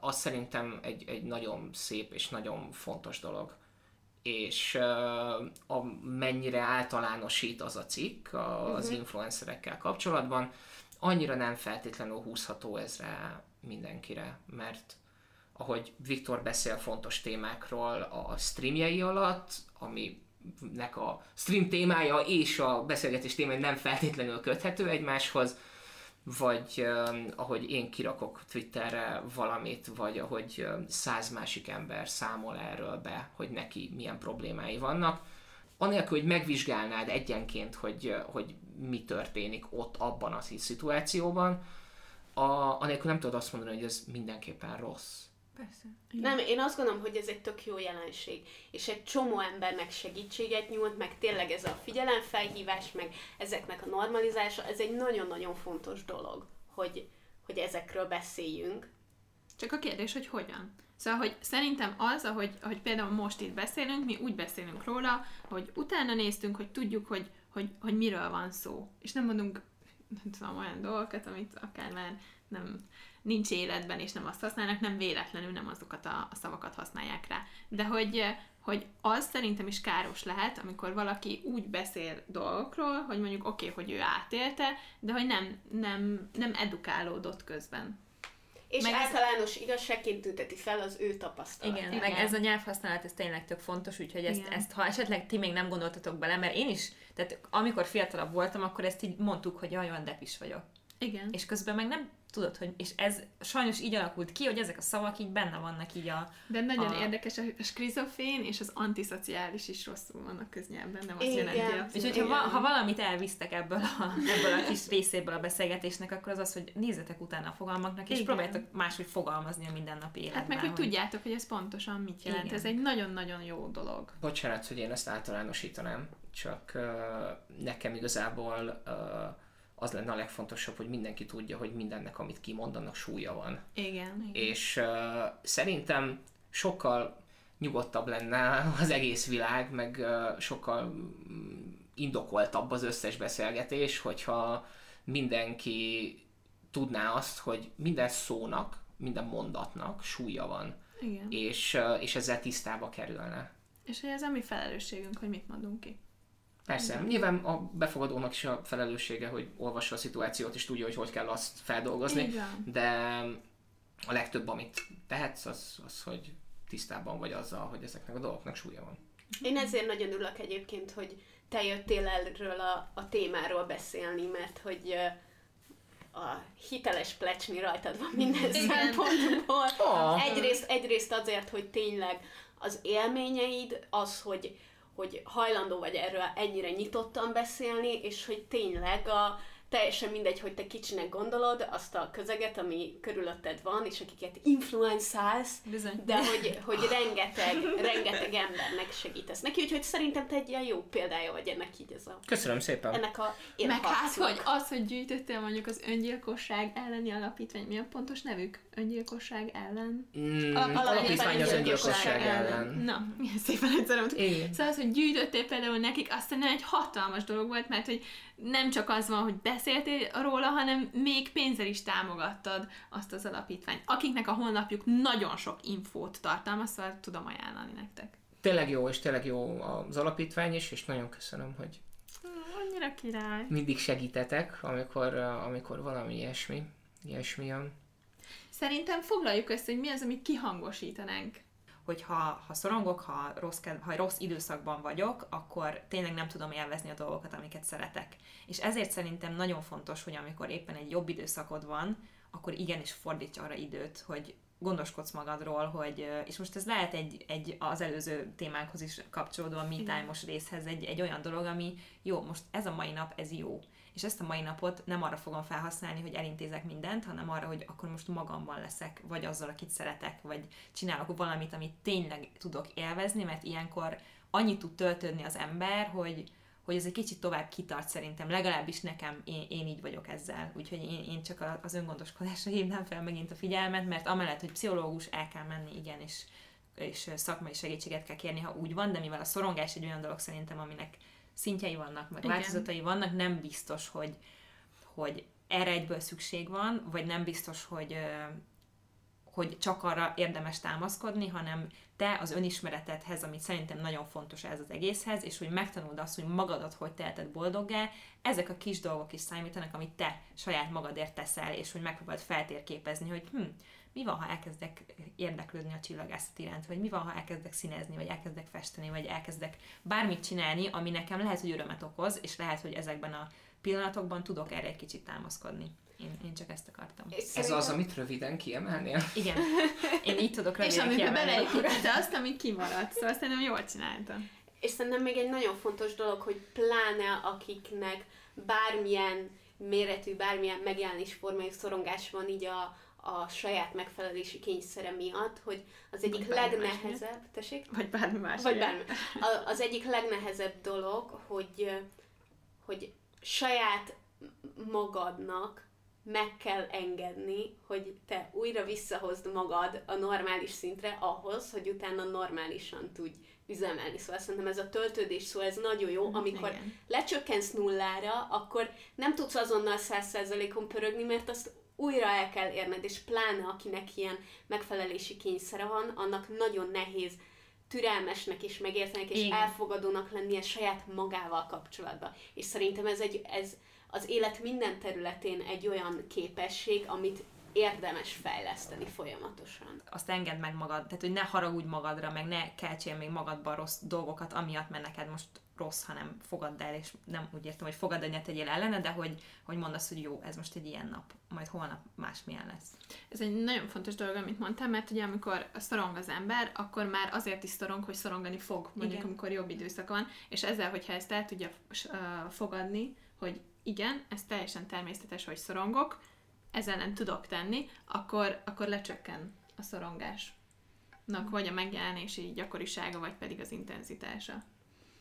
az szerintem egy, egy nagyon szép és nagyon fontos dolog. És amennyire általánosít az a cikk az uh-huh. influencerekkel kapcsolatban, annyira nem feltétlenül húzható ez rá mindenkire, mert ahogy Viktor beszél fontos témákról a streamjei alatt, aminek a stream témája és a beszélgetés témája nem feltétlenül köthető egymáshoz, vagy ahogy én kirakok Twitterre valamit, vagy ahogy száz másik ember számol erről be, hogy neki milyen problémái vannak. Anélkül, hogy megvizsgálnád egyenként, hogy, hogy mi történik ott abban a szituációban, a, anélkül nem tudod azt mondani, hogy ez mindenképpen rossz. Persze. Nem, én azt gondolom, hogy ez egy tök jó jelenség, és egy csomó embernek segítséget nyújt, meg tényleg ez a figyelemfelhívás, meg ezeknek a normalizálása, ez egy nagyon-nagyon fontos dolog, hogy, hogy ezekről beszéljünk. Csak a kérdés, hogy hogyan? Szóval, hogy szerintem az, ahogy, ahogy például most itt beszélünk, mi úgy beszélünk róla, hogy utána néztünk, hogy tudjuk, hogy, hogy, hogy miről van szó. És nem mondunk, nem tudom, olyan dolgokat, amit akár már nem... nincs életben, és nem azt használnak, nem véletlenül nem azokat a, a szavakat használják rá. De hogy, hogy az szerintem is káros lehet, amikor valaki úgy beszél dolgokról, hogy mondjuk oké, okay, hogy ő átélte, de hogy nem, nem, nem edukálódott közben. És meg általános ez... igazságként tünteti fel az ő tapasztalat. Igen, igen, meg ez a nyelvhasználat, ez tényleg tök fontos, úgyhogy ezt, ezt, ha esetleg ti még nem gondoltatok bele, mert én is, tehát amikor fiatalabb voltam, akkor ezt így mondtuk, hogy jaj, olyan depis vagyok. Igen. És közben meg nem tudod, hogy... És ez sajnos így alakult ki, hogy ezek a szavak így benne vannak így a... De nagyon a... érdekes, a skrizofén és az antiszociális is rosszul vannak köznyelben, nem azt jelenti. És hogyha ha valamit elvisztek ebből a, ebből a kis részéből a beszélgetésnek, akkor az az, hogy nézzetek utána a fogalmaknak, és igen, próbáljátok máshogy fogalmazni a mindennapi életben. Hát meg, hogy, hogy tudjátok, hogy ez pontosan mit jelent. Igen. Ez egy nagyon-nagyon jó dolog. Bocsánat, hogy én ezt általánosítanám, csak uh, nekem igazából... Uh, az lenne a legfontosabb, hogy mindenki tudja, hogy mindennek, amit kimondanak, súlya van. Igen. igen. És uh, szerintem sokkal nyugodtabb lenne az egész világ, meg uh, sokkal indokoltabb az összes beszélgetés, hogyha mindenki tudná azt, hogy minden szónak, minden mondatnak súlya van. Igen. És, uh, és ezzel tisztába kerülne. És hogy ez a mi felelősségünk, hogy mit mondunk ki. Persze. Nyilván a befogadónak is a felelőssége, hogy olvassa a szituációt, és tudja, hogy hogy kell azt feldolgozni. Igen. De a legtöbb, amit tehetsz, az, az, hogy tisztában vagy azzal, hogy ezeknek a dolgoknak súlya van. Én ezért nagyon örülök egyébként, hogy te jöttél erről a, a témáról beszélni, mert hogy a hiteles plecsni rajtad van minden szempontból. Oh. Egyrészt, egyrészt azért, hogy tényleg az élményeid, az, hogy hogy hajlandó vagy erről ennyire nyitottan beszélni, és hogy tényleg a, teljesen mindegy, hogy te kicsinek gondolod azt a közeget, ami körülötted van, és akiket influencálsz, bizony, de hogy, hogy rengeteg, rengeteg embernek segítesz neki, úgyhogy szerintem te egy ilyen jó példája vagy ennek így ez a... Köszönöm szépen! Ennek a meg hát, hogy az, hogy gyűjtöttél mondjuk az öngyilkosság elleni alapítvány, mi a pontos nevük? Öngyilkosság ellen? Mm, alapítvány, alapítvány az öngyilkosság ellen. ellen. Na, milyen szépen egyszerűen. Szóval az, hogy gyűjtöttél például nekik, aztán egy hatalmas dolog volt, mert hogy nem csak az van, hogy beszéltél róla, hanem még pénzzel is támogattad azt az alapítványt, akiknek a honlapjuk nagyon sok infót tartalmaz, szóval tudom ajánlani nektek. Tényleg jó, és tényleg jó az alapítvány is, és nagyon köszönöm, hogy annyira király. Mindig segítetek, amikor, amikor valami ilyesmi, ilyesmi jön. Szerintem foglaljuk össze, hogy mi az, amit kihangosítanánk. Hogy ha, ha szorongok, ha rossz, ha rossz időszakban vagyok, akkor tényleg nem tudom élvezni a dolgokat, amiket szeretek. És ezért szerintem nagyon fontos, hogy amikor éppen egy jobb időszakod van, akkor igenis fordíts arra időt, hogy gondoskodsz magadról, hogy, és most ez lehet egy, egy az előző témánkhoz is kapcsolódó a me time-os részhez egy, egy olyan dolog, ami jó, most ez a mai nap, ez jó. És ezt a mai napot nem arra fogom felhasználni, hogy elintézek mindent, hanem arra, hogy akkor most magamban leszek, vagy azzal, akit szeretek, vagy csinálok valamit, amit tényleg tudok élvezni, mert ilyenkor annyit tud töltődni az ember, hogy, hogy ez egy kicsit tovább kitart szerintem, legalábbis nekem, én, én így vagyok ezzel. Úgyhogy én, én csak az öngondoskodásra hívnám fel megint a figyelmet, mert amellett, hogy pszichológus, el kell menni, igen, és, és szakmai segítséget kell kérni, ha úgy van, de mivel a szorongás egy olyan dolog szerintem, aminek szintjei vannak, meg változatai vannak, nem biztos, hogy, hogy erre egyből szükség van, vagy nem biztos, hogy, hogy csak arra érdemes támaszkodni, hanem te az önismeretedhez, amit szerintem nagyon fontos ez az egészhez, és hogy megtanuld azt, hogy magadat hogy teheted boldoggá, ezek a kis dolgok is számítanak, amit te saját magadért teszel, és hogy megpróbáld feltérképezni, hogy hm, mi van, ha elkezdek érdeklődni a csillagászat iránt, vagy mi van, ha elkezdek színezni, vagy elkezdek festeni, vagy elkezdek bármit csinálni, ami nekem lehet, hogy örömet okoz, és lehet, hogy ezekben a pillanatokban tudok erre egy kicsit támaszkodni. Én, én csak ezt akartam. Ez az, amit röviden kiemelnél? Igen. Én így tudok röviden kiemelni. És amikor beleépíted azt, ami kimaradt. Szóval szerintem jól csináltam. És szerintem még egy nagyon fontos dolog, hogy pláne akiknek bármilyen méretű, bármilyen megjelenés formájú szorongás van így a, a saját megfelelési kényszere miatt, hogy az egyik vagy legnehezebb... Tessék? Vagy bármi más. Vagy bármi. Az egyik legnehezebb dolog, hogy, hogy saját magadnak meg kell engedni, hogy te újra visszahozd magad a normális szintre ahhoz, hogy utána normálisan tudj üzemelni. Szóval szerintem ez a töltődés szó, ez nagyon jó, amikor igen, lecsökkensz nullára, akkor nem tudsz azonnal száz százalékon pörögni, mert azt újra el kell érned, és pláne akinek ilyen megfelelési kényszere van, annak nagyon nehéz türelmesnek és megértenek, és igen, elfogadónak lennie saját magával kapcsolatban. És szerintem ez egy... Ez, az élet minden területén egy olyan képesség, amit érdemes fejleszteni folyamatosan. Azt engedd meg magad, tehát hogy ne haragudj magadra, meg ne keltsél még magadban rossz dolgokat, amiatt, mert neked most rossz, hanem fogadd el, és nem úgy értem, hogy fogadd el, ne tegyél ellene, de hogy, hogy mondd azt, hogy jó, ez most egy ilyen nap, majd holnap másmilyen lesz. Ez egy nagyon fontos dolog, amit mondtam, mert ugye amikor szorong az ember, akkor már azért is szorong, hogy szorongani fog, mondjuk igen, amikor jobb időszak van, és ezzel, hogyha ezt el tudja fogadni, hogy igen, ez teljesen természetes, hogy szorongok, ezzel nem tudok tenni, akkor, akkor lecsökken a szorongásnak, vagy a megjelenési gyakorisága, vagy pedig az intenzitása.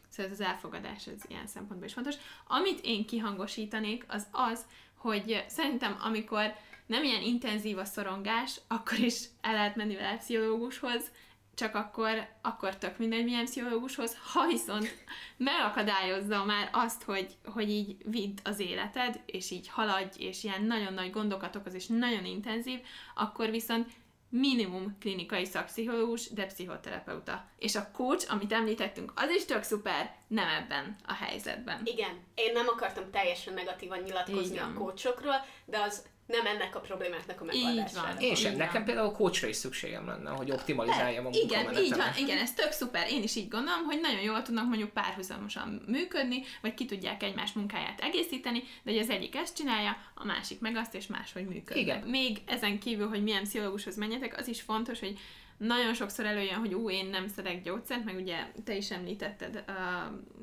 Szóval ez az elfogadás, ez ilyen szempontból is fontos. Amit én kihangosítanék, az az, hogy szerintem amikor nem ilyen intenzív a szorongás, akkor is el lehet menni vele pszichológushoz, csak akkor, akkor tök mindegy milyen pszichológushoz, ha viszont megakadályozza már azt, hogy, hogy így vidd az életed, és így haladj, és ilyen nagyon nagy gondokat okoz, és nagyon intenzív, akkor viszont minimum klinikai szakpszichológus, de pszichoterapeuta. És a coach, amit említettünk, az is tök szuper, nem ebben a helyzetben. Igen, én nem akartam teljesen negatívan nyilatkozni a coachokról, de az... nem ennek a problémáknak a megoldására. Én sem. Nekem például a coachra is szükségem lenne, hogy optimalizáljam a munkamenetemet. Igen, így van. Igen, ez tök szuper. Én is így gondolom, hogy nagyon jól tudnak mondjuk párhuzamosan működni, vagy ki tudják egymás munkáját egészíteni, de hogy az egyik ezt csinálja, a másik meg azt, és máshogy működik. Igen. Még ezen kívül, hogy milyen pszichológushoz menjetek, az is fontos, hogy nagyon sokszor előjön, hogy ú, én nem szedek gyógyszert, meg ugye te is említetted, uh,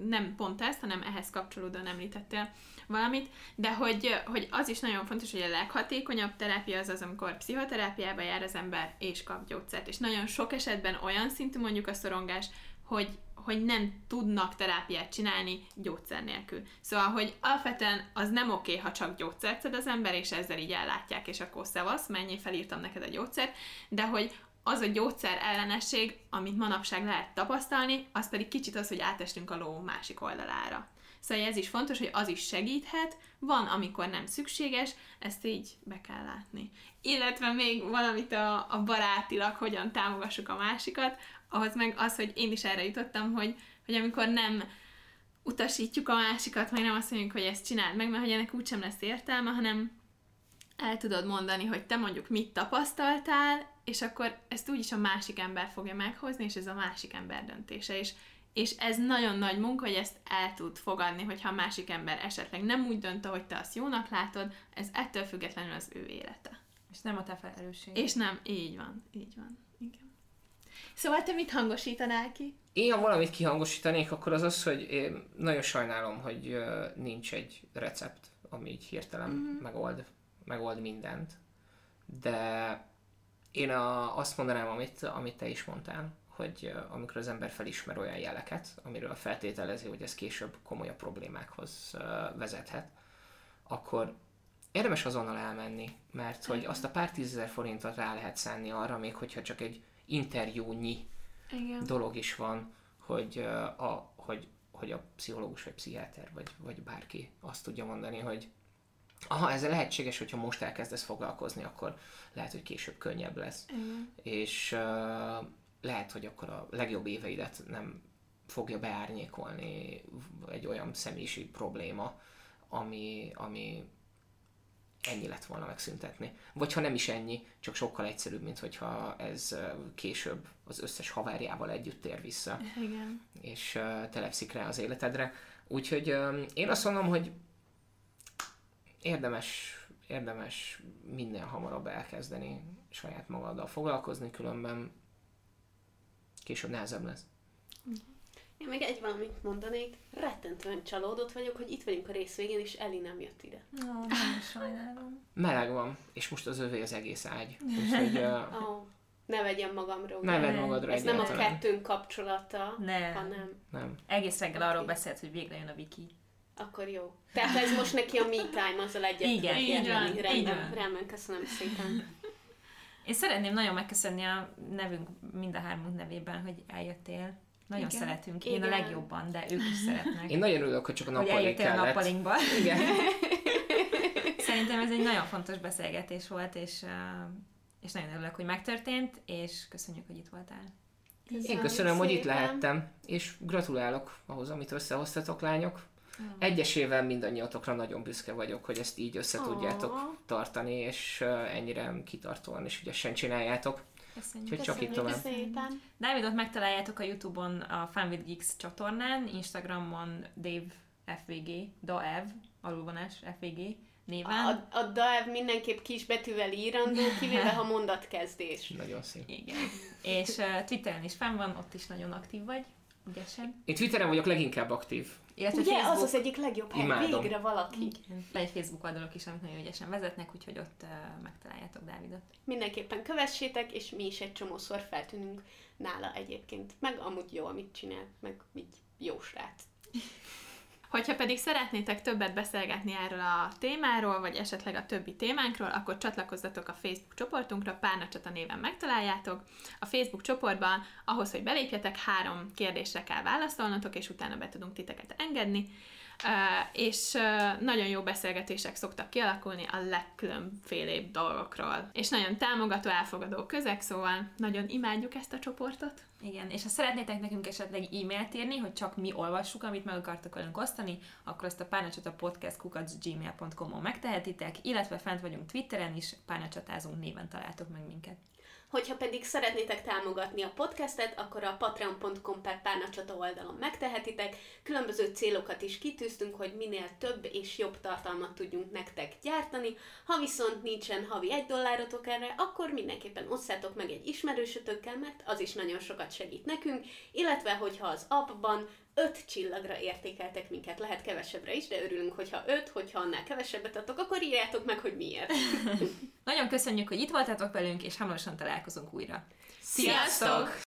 nem pont ezt, hanem ehhez kapcsolódóan említettél valamit, de hogy, hogy az is nagyon fontos, hogy a leghatékonyabb terápia az az, amikor pszichoterápiába jár az ember, és kap gyógyszert. És nagyon sok esetben olyan szintű mondjuk a szorongás, hogy, hogy nem tudnak terápiát csinálni gyógyszer nélkül. Szóval, hogy alapvetően az nem oké, ha csak gyógyszert szed az ember, és ezzel így ellátják, és akkor szevasz, menj, felírtam neked a gyógyszert, de hogy az a gyógyszer ellenesség, amit manapság lehet tapasztalni, az pedig kicsit az, hogy átestünk a ló másik oldalára. Szóval ez is fontos, hogy az is segíthet, van, amikor nem szükséges, ezt így be kell látni. Illetve még valamit a, a barátilag hogyan támogassuk a másikat, ahhoz meg az, hogy én is erre jutottam, hogy, hogy amikor nem utasítjuk a másikat, meg nem azt mondjuk, hogy ezt csináld meg, mert hogy ennek úgysem lesz értelme, hanem el tudod mondani, hogy te mondjuk mit tapasztaltál, és akkor ezt úgyis a másik ember fogja meghozni, és ez a másik ember döntése is. És ez nagyon nagy munka, hogy ezt el tud fogadni, hogyha a másik ember esetleg nem úgy dönt, ahogy te azt jónak látod, ez ettől függetlenül az ő élete. És nem a te felelősséged. És nem, így van, így van, igen. Szóval te mit hangosítanál ki? Én, ha valamit kihangosítanék, akkor az az, hogy én nagyon sajnálom, hogy nincs egy recept, ami így hirtelen mm-hmm. megold, megold mindent, de... Én a, azt mondanám, amit, amit te is mondtál, hogy amikor az ember felismer olyan jeleket, amiről feltételezi, hogy ez később komolyabb problémákhoz vezethet, akkor érdemes azonnal elmenni, mert hogy azt a pár tízezer forintot rá lehet szánni arra, még hogyha csak egy interjúnyi igen. dolog is van, hogy a, hogy, hogy a pszichológus vagy pszichiáter vagy, vagy bárki azt tudja mondani, hogy aha, ez lehetséges, hogyha most elkezdesz foglalkozni, akkor lehet, hogy később könnyebb lesz. Igen. És uh, lehet, hogy akkor a legjobb éveidet nem fogja beárnyékolni egy olyan személyiségi probléma, ami, ami, ennyi lett volna megszüntetni. Vagy ha nem is ennyi, csak sokkal egyszerűbb, mint hogyha ez később az összes haverjával együtt tér vissza. Igen. És uh, telepszik rá az életedre. Úgyhogy um, én azt mondom, hogy érdemes, érdemes minél hamarabb elkezdeni saját magaddal foglalkozni, különben később nehezebb lesz. Mm-hmm. Én még egy valamit mondanék, rettentően csalódott vagyok, hogy itt vagyunk a rész végén, és Eli nem jött ide. Ó, no, nem sajnálom. Meleg van, és most az övé az egész ágy. Úgyhogy... oh, ne vegyem magamról. Ne vedd magadra ez egyáltalán. Ez nem a kettőnk kapcsolata, nem. hanem... Nem. Egész reggel okay. arról beszélt, hogy végre jön a Viki. Akkor jó. Tehát ez most neki a me time, azzal egyet. Igen, így van. Rendben, rendben, köszönöm szépen. Én szeretném nagyon megköszönni a nevünk, mind a hármunk nevében, hogy eljöttél. Nagyon igen. szeretünk. Én igen. a legjobban, de ők is szeretnek. Én nagyon örülök, hogy csak a nappalink kellett. Hogy eljöttél a nappalinkba. Igen. Szerintem ez egy nagyon fontos beszélgetés volt, és, és nagyon örülök, hogy megtörtént, és köszönjük, hogy itt voltál. Köszönjük. Én köszönöm, szépen. Hogy itt lehettem, és gratulálok ahhoz, amit összehoztatok, lányok. Oh. Egyesével mindannyiatokra nagyon büszke vagyok, hogy ezt így össze tudjátok oh. tartani, és ennyire kitartóan és ügyesen csináljátok. Köszönjük. Úgyhogy csak itt tovább. Dávidot megtaláljátok a YouTube-on, a Fun with Geeks csatornán, Instagramon Dave ef vé gé, Daev, alulvonás ef vé gé néven. A, a Daev mindenképp kisbetűvel írandó, kivéve ha mondatkezdés. Nagyon szép. Igen. És uh, Twitteren is fenn van, ott is nagyon aktív vagy, ügyesen. Én Twitteren vagyok leginkább aktív. Illetve ugye, Facebook... az az egyik legjobb hely, imádom. Végre valaki. Van egy Facebook oldalok is, amit nagyon ügyesen vezetnek, úgyhogy ott uh, megtaláljátok Dávidot. Mindenképpen kövessétek, és mi is egy csomószor feltűnünk nála egyébként. Meg amúgy jó, amit csinál, meg így jó srác. Hogyha pedig szeretnétek többet beszélgetni erről a témáról, vagy esetleg a többi témánkról, akkor csatlakozzatok a Facebook csoportunkra, Párnacsata néven megtaláljátok. A Facebook csoportban ahhoz, hogy belépjetek, három kérdésre kell válaszolnotok, és utána be tudunk titeket engedni. És nagyon jó beszélgetések szoktak kialakulni a legkülönfélébb dolgokról. És nagyon támogató, elfogadó közeg, szóval nagyon imádjuk ezt a csoportot. Igen, és ha szeretnétek nekünk esetleg e-mailt írni, hogy csak mi olvassuk, amit meg akartok velünk osztani, akkor ezt a párnacsatapodcast kukac gmail pont com-on megtehetitek, illetve fent vagyunk Twitteren is, párnacsatázunk néven találtok meg minket. Hogyha pedig szeretnétek támogatni a podcastet, akkor a patreon pont com per párnacsata oldalon megtehetitek. Különböző célokat is kitűztünk, hogy minél több és jobb tartalmat tudjunk nektek gyártani. Ha viszont nincsen havi egy dollárotok erre, akkor mindenképpen osszátok meg egy ismerősötökkel, mert az is nagyon sokat segít nekünk, illetve hogyha az appban öt csillagra értékeltek minket, lehet kevesebbre is, de örülünk, hogyha öt, hogyha annál kevesebbet adtok, akkor írjátok meg, hogy miért. Nagyon köszönjük, hogy itt voltatok velünk, és hamarosan találkozunk újra. Sziasztok!